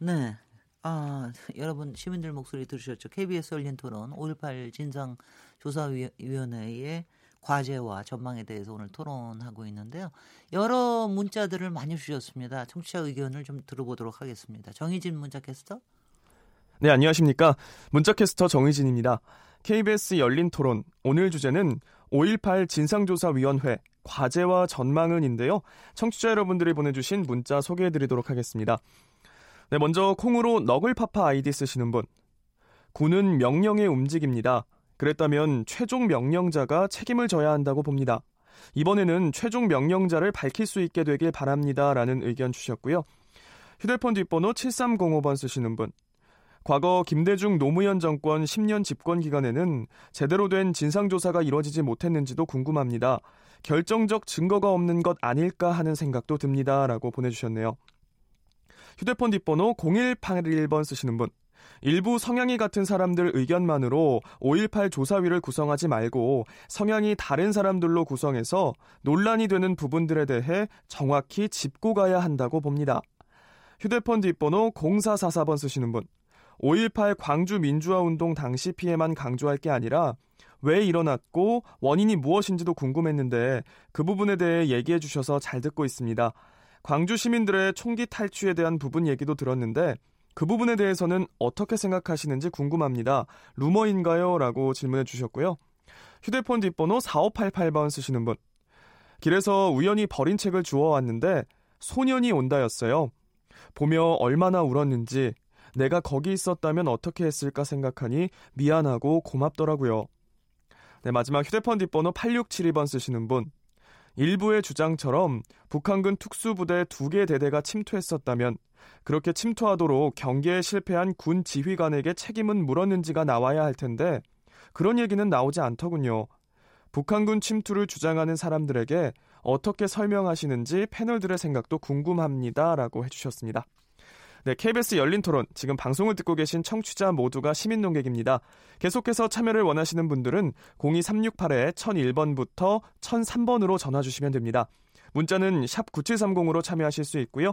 네. 아, 여러분 시민들 목소리 들으셨죠? 케이비에스 열린 토론 오일팔 진상조사위원회의 과제와 전망에 대해서 오늘 토론하고 있는데요. 여러 문자들을 많이 주셨습니다. 청취자 의견을 좀 들어보도록 하겠습니다. 정희진 문자캐스터. 네, 안녕하십니까. 문자캐스터 정의진입니다. 케이비에스 열린 토론, 오늘 주제는 오일팔 진상조사위원회 과제와 전망은인데요. 청취자 여러분들이 보내주신 문자 소개해드리도록 하겠습니다. 네, 먼저 콩으로 너글파파 아이디 쓰시는 분. 군은 명령에 움직입니다. 그랬다면 최종 명령자가 책임을 져야 한다고 봅니다. 이번에는 최종 명령자를 밝힐 수 있게 되길 바랍니다. 라는 의견 주셨고요. 휴대폰 뒷번호 칠삼공오 번 쓰시는 분. 과거 김대중 노무현 정권 십 년 집권 기간에는 제대로 된 진상조사가 이루어지지 못했는지도 궁금합니다. 결정적 증거가 없는 것 아닐까 하는 생각도 듭니다. 라고 보내주셨네요. 휴대폰 뒷번호 공일팔일 번 쓰시는 분. 일부 성향이 같은 사람들 의견만으로 오일팔 조사위를 구성하지 말고 성향이 다른 사람들로 구성해서 논란이 되는 부분들에 대해 정확히 짚고 가야 한다고 봅니다. 휴대폰 뒷번호 공사사사 번 쓰시는 분. 오일팔 광주민주화운동 당시 피해만 강조할 게 아니라 왜 일어났고 원인이 무엇인지도 궁금했는데 그 부분에 대해 얘기해 주셔서 잘 듣고 있습니다. 광주 시민들의 총기 탈취에 대한 부분 얘기도 들었는데 그 부분에 대해서는 어떻게 생각하시는지 궁금합니다. 루머인가요? 라고 질문해 주셨고요. 휴대폰 뒷번호 사오팔팔번 쓰시는 분. 길에서 우연히 버린 책을 주워왔는데 소년이 온다였어요. 보며 얼마나 울었는지 내가 거기 있었다면 어떻게 했을까 생각하니 미안하고 고맙더라고요. 네, 마지막 휴대폰 뒷번호 팔육칠이번 쓰시는 분. 일부의 주장처럼 북한군 특수부대 두 개 대대가 침투했었다면 그렇게 침투하도록 경계에 실패한 군 지휘관에게 책임은 물었는지가 나와야 할 텐데 그런 얘기는 나오지 않더군요. 북한군 침투를 주장하는 사람들에게 어떻게 설명하시는지 패널들의 생각도 궁금합니다. 라고 해주셨습니다. 네, 케이비에스 열린토론, 지금 방송을 듣고 계신 청취자 모두가 시민논객입니다. 계속해서 참여를 원하시는 분들은 공이삼육팔에 공일번부터 공삼번으로 전화주시면 됩니다. 문자는 샵 구칠삼공으로 참여하실 수 있고요.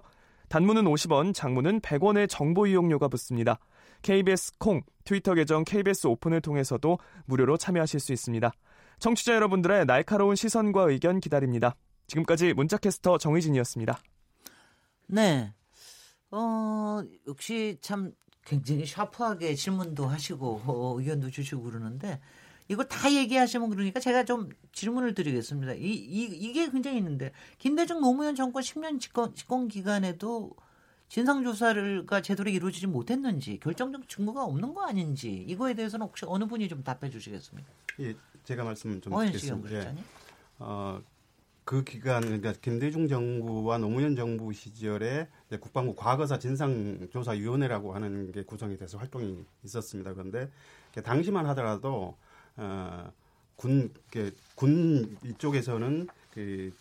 단문은 오십원, 장문은 백원의 정보 이용료가 붙습니다. 케이비에스 콩, 트위터 계정 케이비에스 오픈을 통해서도 무료로 참여하실 수 있습니다. 청취자 여러분들의 날카로운 시선과 의견 기다립니다. 지금까지 문자캐스터 정희진이었습니다. 네, 어, 역시 참 굉장히 샤프하게 질문도 하시고 어, 의견도 주시고 그러는데 이걸 다 얘기하시면 그러니까 제가 좀 질문을 드리겠습니다. 이, 이, 이게 굉장히 있는데 김대중 노무현 정권 십년 집권, 집권 기간에도 진상조사가 제대로 이루어지지 못했는지 결정적 증거가 없는 거 아닌지 이거에 대해서는 혹시 어느 분이 좀 답해 주시겠습니까? 예, 제가 말씀 좀 드리겠습니다. 예. 어, 그 기간, 그러니까 김대중 정부와 노무현 정부 시절에 이제 국방부 과거사 진상조사위원회라고 하는 게 구성이 돼서 활동이 있었습니다. 그런데 당시만 하더라도 어, 군, 군 이쪽에서는 그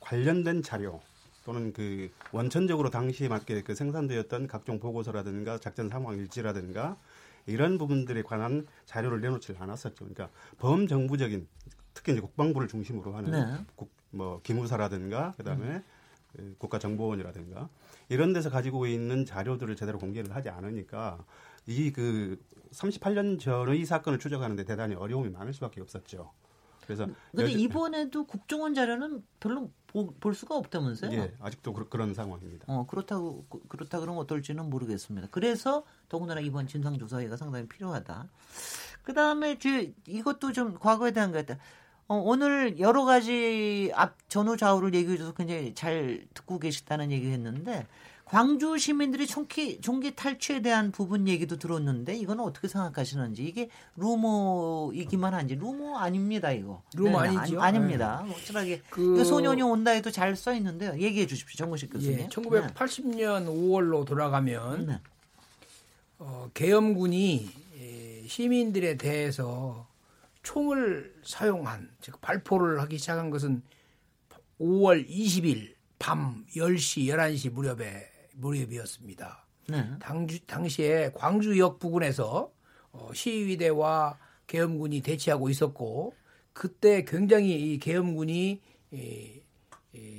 관련된 자료 또는 그 원천적으로 당시에 맞게 그 생산되었던 각종 보고서라든가 작전 상황 일지라든가 이런 부분들에 관한 자료를 내놓지 않았었죠. 그러니까 범정부적인, 특히 이제 국방부를 중심으로 하는 네. 국, 뭐 기무사라든가 그다음에 음. 국가정보원이라든가 이런 데서 가지고 있는 자료들을 제대로 공개를 하지 않으니까 이 그 삼십팔년 전의 사건을 추적하는데 대단히 어려움이 많을 수밖에 없었죠. 그래서 근데 여지, 이번에도 국정원 자료는 별로 보, 볼 수가 없다면서요? 예, 아직도 그, 그런 상황입니다. 어, 그렇다고 그렇다 그러면 어떨지는 모르겠습니다. 그래서 더군다나 이번 진상조사회가 상당히 필요하다. 그 다음에 이것도 좀 과거에 대한 것 같다. 어, 오늘 여러 가지 앞 전후 좌우를 얘기해줘서 굉장히 잘 듣고 계시다는 얘기했는데 광주 시민들이 총기, 총기 탈취에 대한 부분 얘기도 들었는데 이건 어떻게 생각하시는지 이게 루머이기만 한지 루머 아닙니다 이거 루머 네, 아니죠? 아, 아닙니다. 네. 확실하게 그... 소년이 온다 해도 잘 써 있는데요. 얘기해 주십시오. 정근식 교수님. 예, 천구백팔십년 네. 오월로 돌아가면 네. 어, 계엄군이 시민들에 대해서 총을 사용한 즉 발포를 하기 시작한 것은 오월 이십일 밤 열시 열한시 무렵에 무렵이었습니다. 네. 당주, 당시에 광주역 부근에서 시위대와 계엄군이 대치하고 있었고 그때 굉장히 이 계엄군이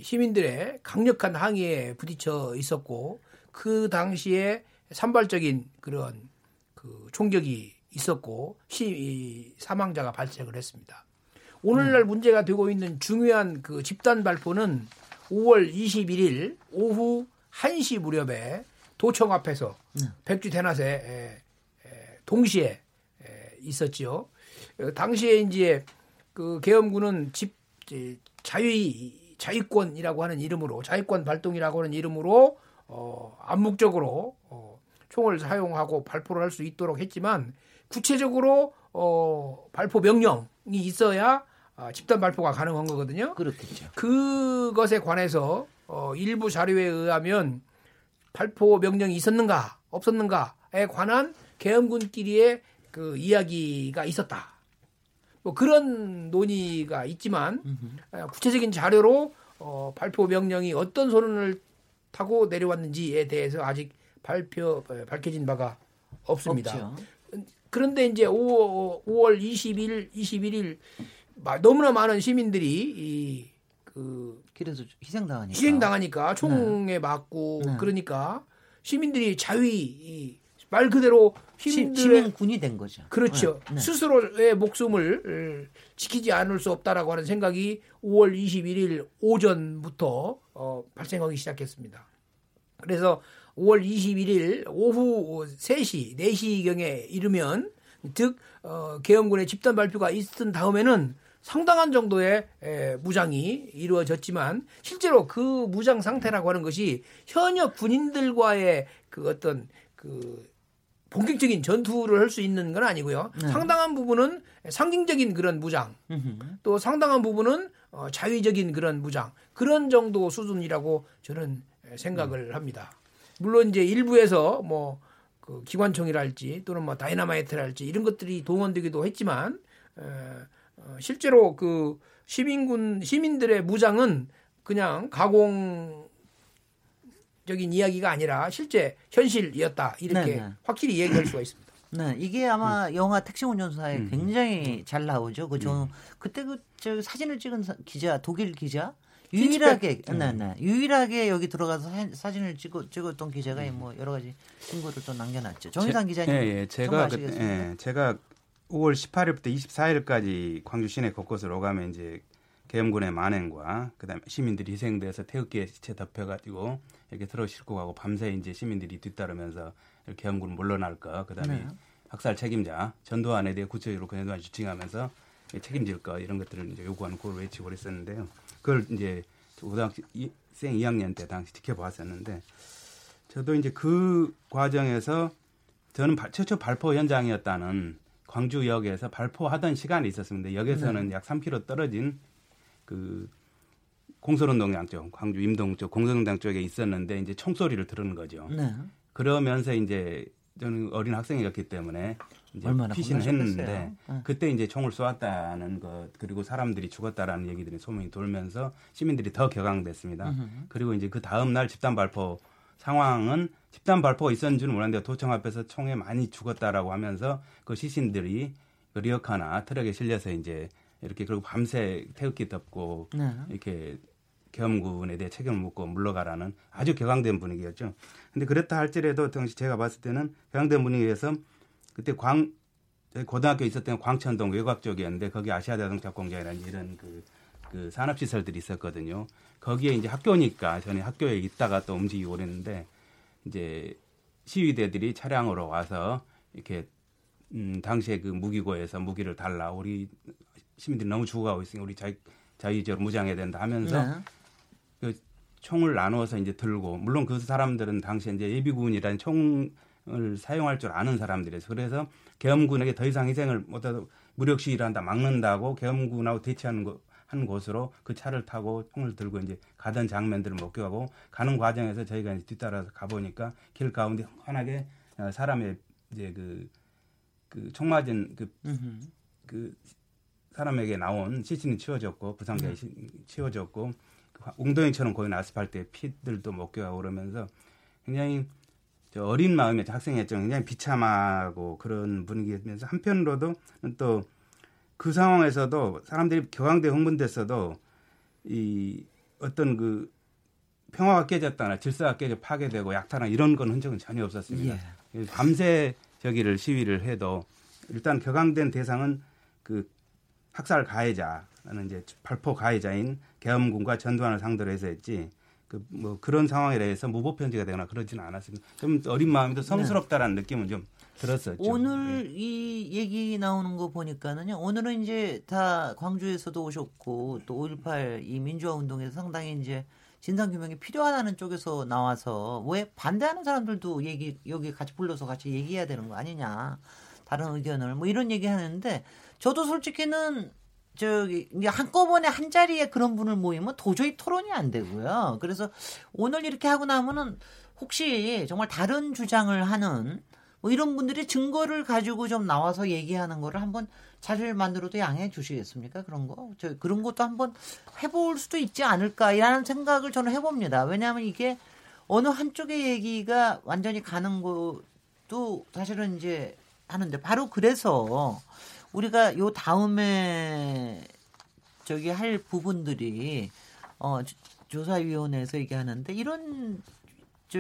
시민들의 강력한 항의에 부딪혀 있었고 그 당시에 산발적인 그런 그 총격이 있었고 시, 사망자가 발생을 했습니다. 오늘날 음. 문제가 되고 있는 중요한 그 집단 발포는 오월 이십일일 오후 한시 무렵에 도청 앞에서 네. 백주 대낮에 동시에 있었죠. 당시에 이제 그 계엄군은 집 자위 자위권이라고 하는 이름으로 자위권 발동이라고 하는 이름으로 어, 암묵적으로 어, 총을 사용하고 발포를 할 수 있도록 했지만 구체적으로 어, 발포 명령이 있어야. 아, 집단 발포가 가능한 거거든요. 그렇겠죠. 그것에 관해서 어, 일부 자료에 의하면 발포 명령이 있었는가 없었는가에 관한 계엄군끼리의 그 이야기가 있었다. 뭐 그런 논의가 있지만 음흠. 구체적인 자료로 어, 발포 명령이 어떤 소론을 타고 내려왔는지에 대해서 아직 발표 밝혀진 바가 없습니다. 없죠. 그런데 이제 오월 이십일, 이십일일 너무나 많은 시민들이 이, 그 길에서 희생당하니까, 희생당하니까 총에 네. 맞고 네. 그러니까 시민들이 자위 말 그대로 힘들어 시민군이 된 거죠. 그렇죠. 네. 네. 스스로의 목숨을 지키지 않을 수 없다라고 하는 생각이 오월 이십일일 오전부터 어, 발생하기 시작했습니다. 그래서 오월 이십일일 오후 세 시, 네 시경에 이르면 즉 어, 계엄군의 집단 발표가 있은 다음에는 상당한 정도의 에, 무장이 이루어졌지만 실제로 그 무장 상태라고 하는 것이 현역 군인들과의 그 어떤 그 본격적인 전투를 할 수 있는 건 아니고요. 네. 상당한 부분은 상징적인 그런 무장, 으흠. 또 상당한 부분은 어, 자위적인 그런 무장, 그런 정도 수준이라고 저는 생각을 음. 합니다. 물론 이제 일부에서 뭐 그 기관총이랄지 또는 뭐 다이너마이트랄지 이런 것들이 동원되기도 했지만 에, 어, 실제로 그 시민군 시민들의 무장은 그냥 가공 적인 이야기가 아니라 실제 현실이었다 이렇게 네네. 확실히 얘기할 수가 있습니다. 네, 이게 아마 음. 영화 택시 운전사에 음. 굉장히 잘 나오죠. 그 저 음. 그때 그 저 사진을 찍은 사, 기자 독일 기자 유일하게 음. 네, 네, 유일하게 여기 들어가서 사, 사진을 찍어, 찍었던 기자가 음. 뭐 여러 가지 신고를 또 남겨놨죠. 정의상 기자님, 예, 예, 제가 그, 예, 제가 오월 십팔일부터 이십사일까지 광주 시내 곳곳을 오가면 이제 계엄군의 만행과 그다음에 시민들이 희생돼서 태극기에 시체 덮여가지고 이렇게 들어 싣고 가고 밤새 이제 시민들이 뒤따르면서 계엄군 물러날 거, 그다음에 네. 학살 책임자 전두환에 대해 구체적으로 그 전두환 지칭하면서 책임질 거 이런 것들을 이제 요구하는 구호를 외치고 그랬었는데요. 그걸 이제 고등학생 이 학년 때 당시 지켜봤었는데 저도 이제 그 과정에서 저는 최초 발포 현장이었다는 광주역에서 발포하던 시간이 있었습니다. 역에서는 네. 약 삼 킬로미터 떨어진 그 공설운동장 쪽, 광주 임동 쪽, 공설운동장 쪽에 있었는데 이제 총소리를 들은 거죠. 네. 그러면서 이제 저는 어린 학생이었기 때문에 이제 피신을 했는데 네. 그때 이제 총을 쏘았다는 것 그리고 사람들이 죽었다라는 얘기들이 소문이 돌면서 시민들이 더 격앙됐습니다. 으흠. 그리고 이제 그 다음 날 집단 발포 상황은 집단 발포가 있었는지는 몰랐는데 도청 앞에서 총에 많이 죽었다라고 하면서 그 시신들이 그 리어카나 트럭에 실려서 이제 이렇게 그리고 밤새 태극기 덮고 네. 이렇게 계엄군에 대해 책임을 묻고 물러가라는 아주 격앙된 분위기였죠. 그런데 그렇다 할지라도 당시 제가 봤을 때는 격앙된 분위기에서 그때 광 고등학교 있었던 광천동 외곽 쪽이었는데 거기 아시아 자동차 공장이라는 이런 그, 그 산업 시설들이 있었거든요. 거기에 이제 학교니까 저는 학교에 있다가 또 움직이고 그랬는데 이제 시위대들이 차량으로 와서 이렇게 음, 당시에 그 무기고에서 무기를 달라 우리 시민들이 너무 죽어가고 있으니까 우리 자유, 자유적으로 무장해야 된다 하면서 네. 그 총을 나누어서 이제 들고 물론 그 사람들은 당시에 이제 예비군이라는 총을 사용할 줄 아는 사람들이었어요. 그래서 계엄군에게 더 이상 희생을 못하고 무력 시위를 한다 막는다고 계엄군하고 대치하는 거, 한 곳으로 그 차를 타고 총을 들고 이제 가던 장면들을 목격하고 가는 과정에서 저희가 이제 뒤따라서 가보니까 길 가운데 환하게 사람의 이제 그, 그 총 맞은 그, 그 사람에게 나온 시신이 치워졌고 부상자의 음. 치워졌고 웅덩이처럼 거의 아스팔트에 피들도 목격하고 그러면서 굉장히 저 어린 마음에 학생이었죠. 굉장히 비참하고 그런 분위기면서 한편으로도 또 그 상황에서도 사람들이 격앙돼 흥분됐어도 이 어떤 그 평화가 깨졌다나 질서가 깨져 파괴되고 약탈한 이런 건 흔적은 전혀 없었습니다. 예. 밤새 저기를 시위를 해도 일단 격앙된 대상은 그 학살 가해자라는 이제 발포 가해자인 계엄군과 전두환을 상대로 해서 했지 그 뭐 그런 상황에 대해서 무법 편지가 되거나 그러지는 않았습니다. 좀 어린 마음에도 성스럽다라는 네. 느낌은 좀 들었었죠. 오늘 네. 이 얘기 나오는 거 보니까는요. 오늘은 이제 다 광주에서도 오셨고 또 오일팔 이 민주화 운동에서 상당히 이제 진상 규명이 필요하다는 쪽에서 나와서 왜 반대하는 사람들도 얘기 여기 같이 불러서 같이 얘기해야 되는 거 아니냐. 다른 의견을 뭐 이런 얘기 하는데 저도 솔직히는 저기 한꺼번에 한 자리에 그런 분을 모이면 도저히 토론이 안 되고요. 그래서 오늘 이렇게 하고 나면은 혹시 정말 다른 주장을 하는 뭐 이런 분들이 증거를 가지고 좀 나와서 얘기하는 거를 한번 자료를 만들어도 양해해 주시겠습니까? 그런 거 저 그런 것도 한번 해볼 수도 있지 않을까라는 생각을 저는 해봅니다. 왜냐하면 이게 어느 한쪽의 얘기가 완전히 가는 것도 사실은 이제 하는데 바로 그래서 우리가 요 다음에 저기 할 부분들이 어 조사위원회에서 얘기하는데 이런 저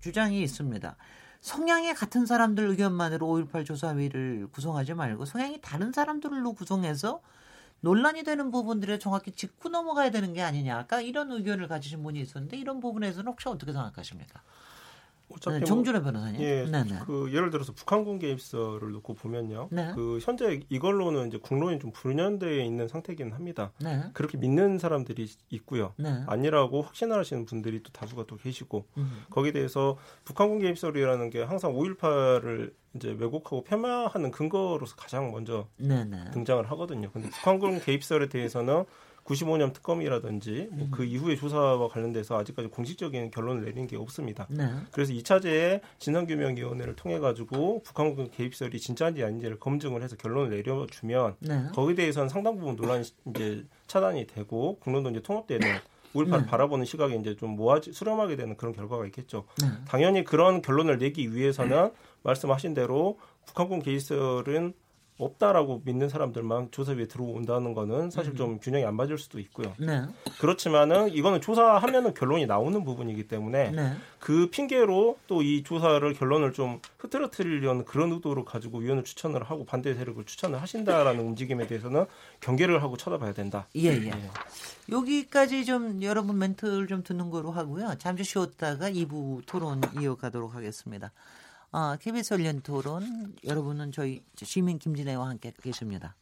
주장이 있습니다. 성향이 같은 사람들 의견만으로 오일팔 조사위를 구성하지 말고 성향이 다른 사람들로 구성해서 논란이 되는 부분들에 정확히 짚고 넘어가야 되는 게 아니냐. 아까 이런 의견을 가지신 분이 있었는데 이런 부분에서는 혹시 어떻게 생각하십니까? 네, 정준호 변호사님. 예, 그 예를 들어서 북한군 개입설을 놓고 보면요. 네. 그 현재 이걸로는 이제 국론이 좀 분열되어 있는 상태이긴 합니다. 네. 그렇게 믿는 사람들이 있고요. 네. 아니라고 확신하시는 분들이 또 다수가 또 계시고 음. 거기에 대해서 북한군 개입설이라는 게 항상 오일팔을 이제 왜곡하고 폄하하는 근거로서 가장 먼저 네, 네. 등장을 하거든요. 그런데 북한군 개입설에 대해서는 구십오 년 특검이라든지 뭐 그 이후의 조사와 관련돼서 아직까지 공식적인 결론을 내린 게 없습니다. 네. 그래서 이 차제에 진상규명위원회를 통해가지고 북한군 개입설이 진짜인지 아닌지를 검증을 해서 결론을 내려주면 네. 거기에 대해서는 상당 부분 논란이 이제 차단이 되고 국론도 이제 통합되는 오일팔을 네. 바라보는 시각이 이제 좀 모아지, 수렴하게 되는 그런 결과가 있겠죠. 네. 당연히 그런 결론을 내기 위해서는 네. 말씀하신 대로 북한군 개입설은 없다라고 믿는 사람들만 조사위에 들어온다는 거는 사실 좀 균형이 안 맞을 수도 있고요. 네. 그렇지만은 이거는 조사하면은 결론이 나오는 부분이기 때문에 네. 그 핑계로 또 이 조사를 결론을 좀 흐트러뜨리려는 그런 의도로 가지고 위원을 추천을 하고 반대 세력을 추천을 하신다라는 움직임에 대해서는 경계를 하고 쳐다봐야 된다. 예예. 예. 예. 여기까지 좀 여러분 멘트를 좀 듣는 거로 하고요. 잠시 쉬었다가 이 부 토론 이어가도록 하겠습니다. 아, 케이비에스 열린토론 여러분은 저희 시민 김진애와 함께 계십니다.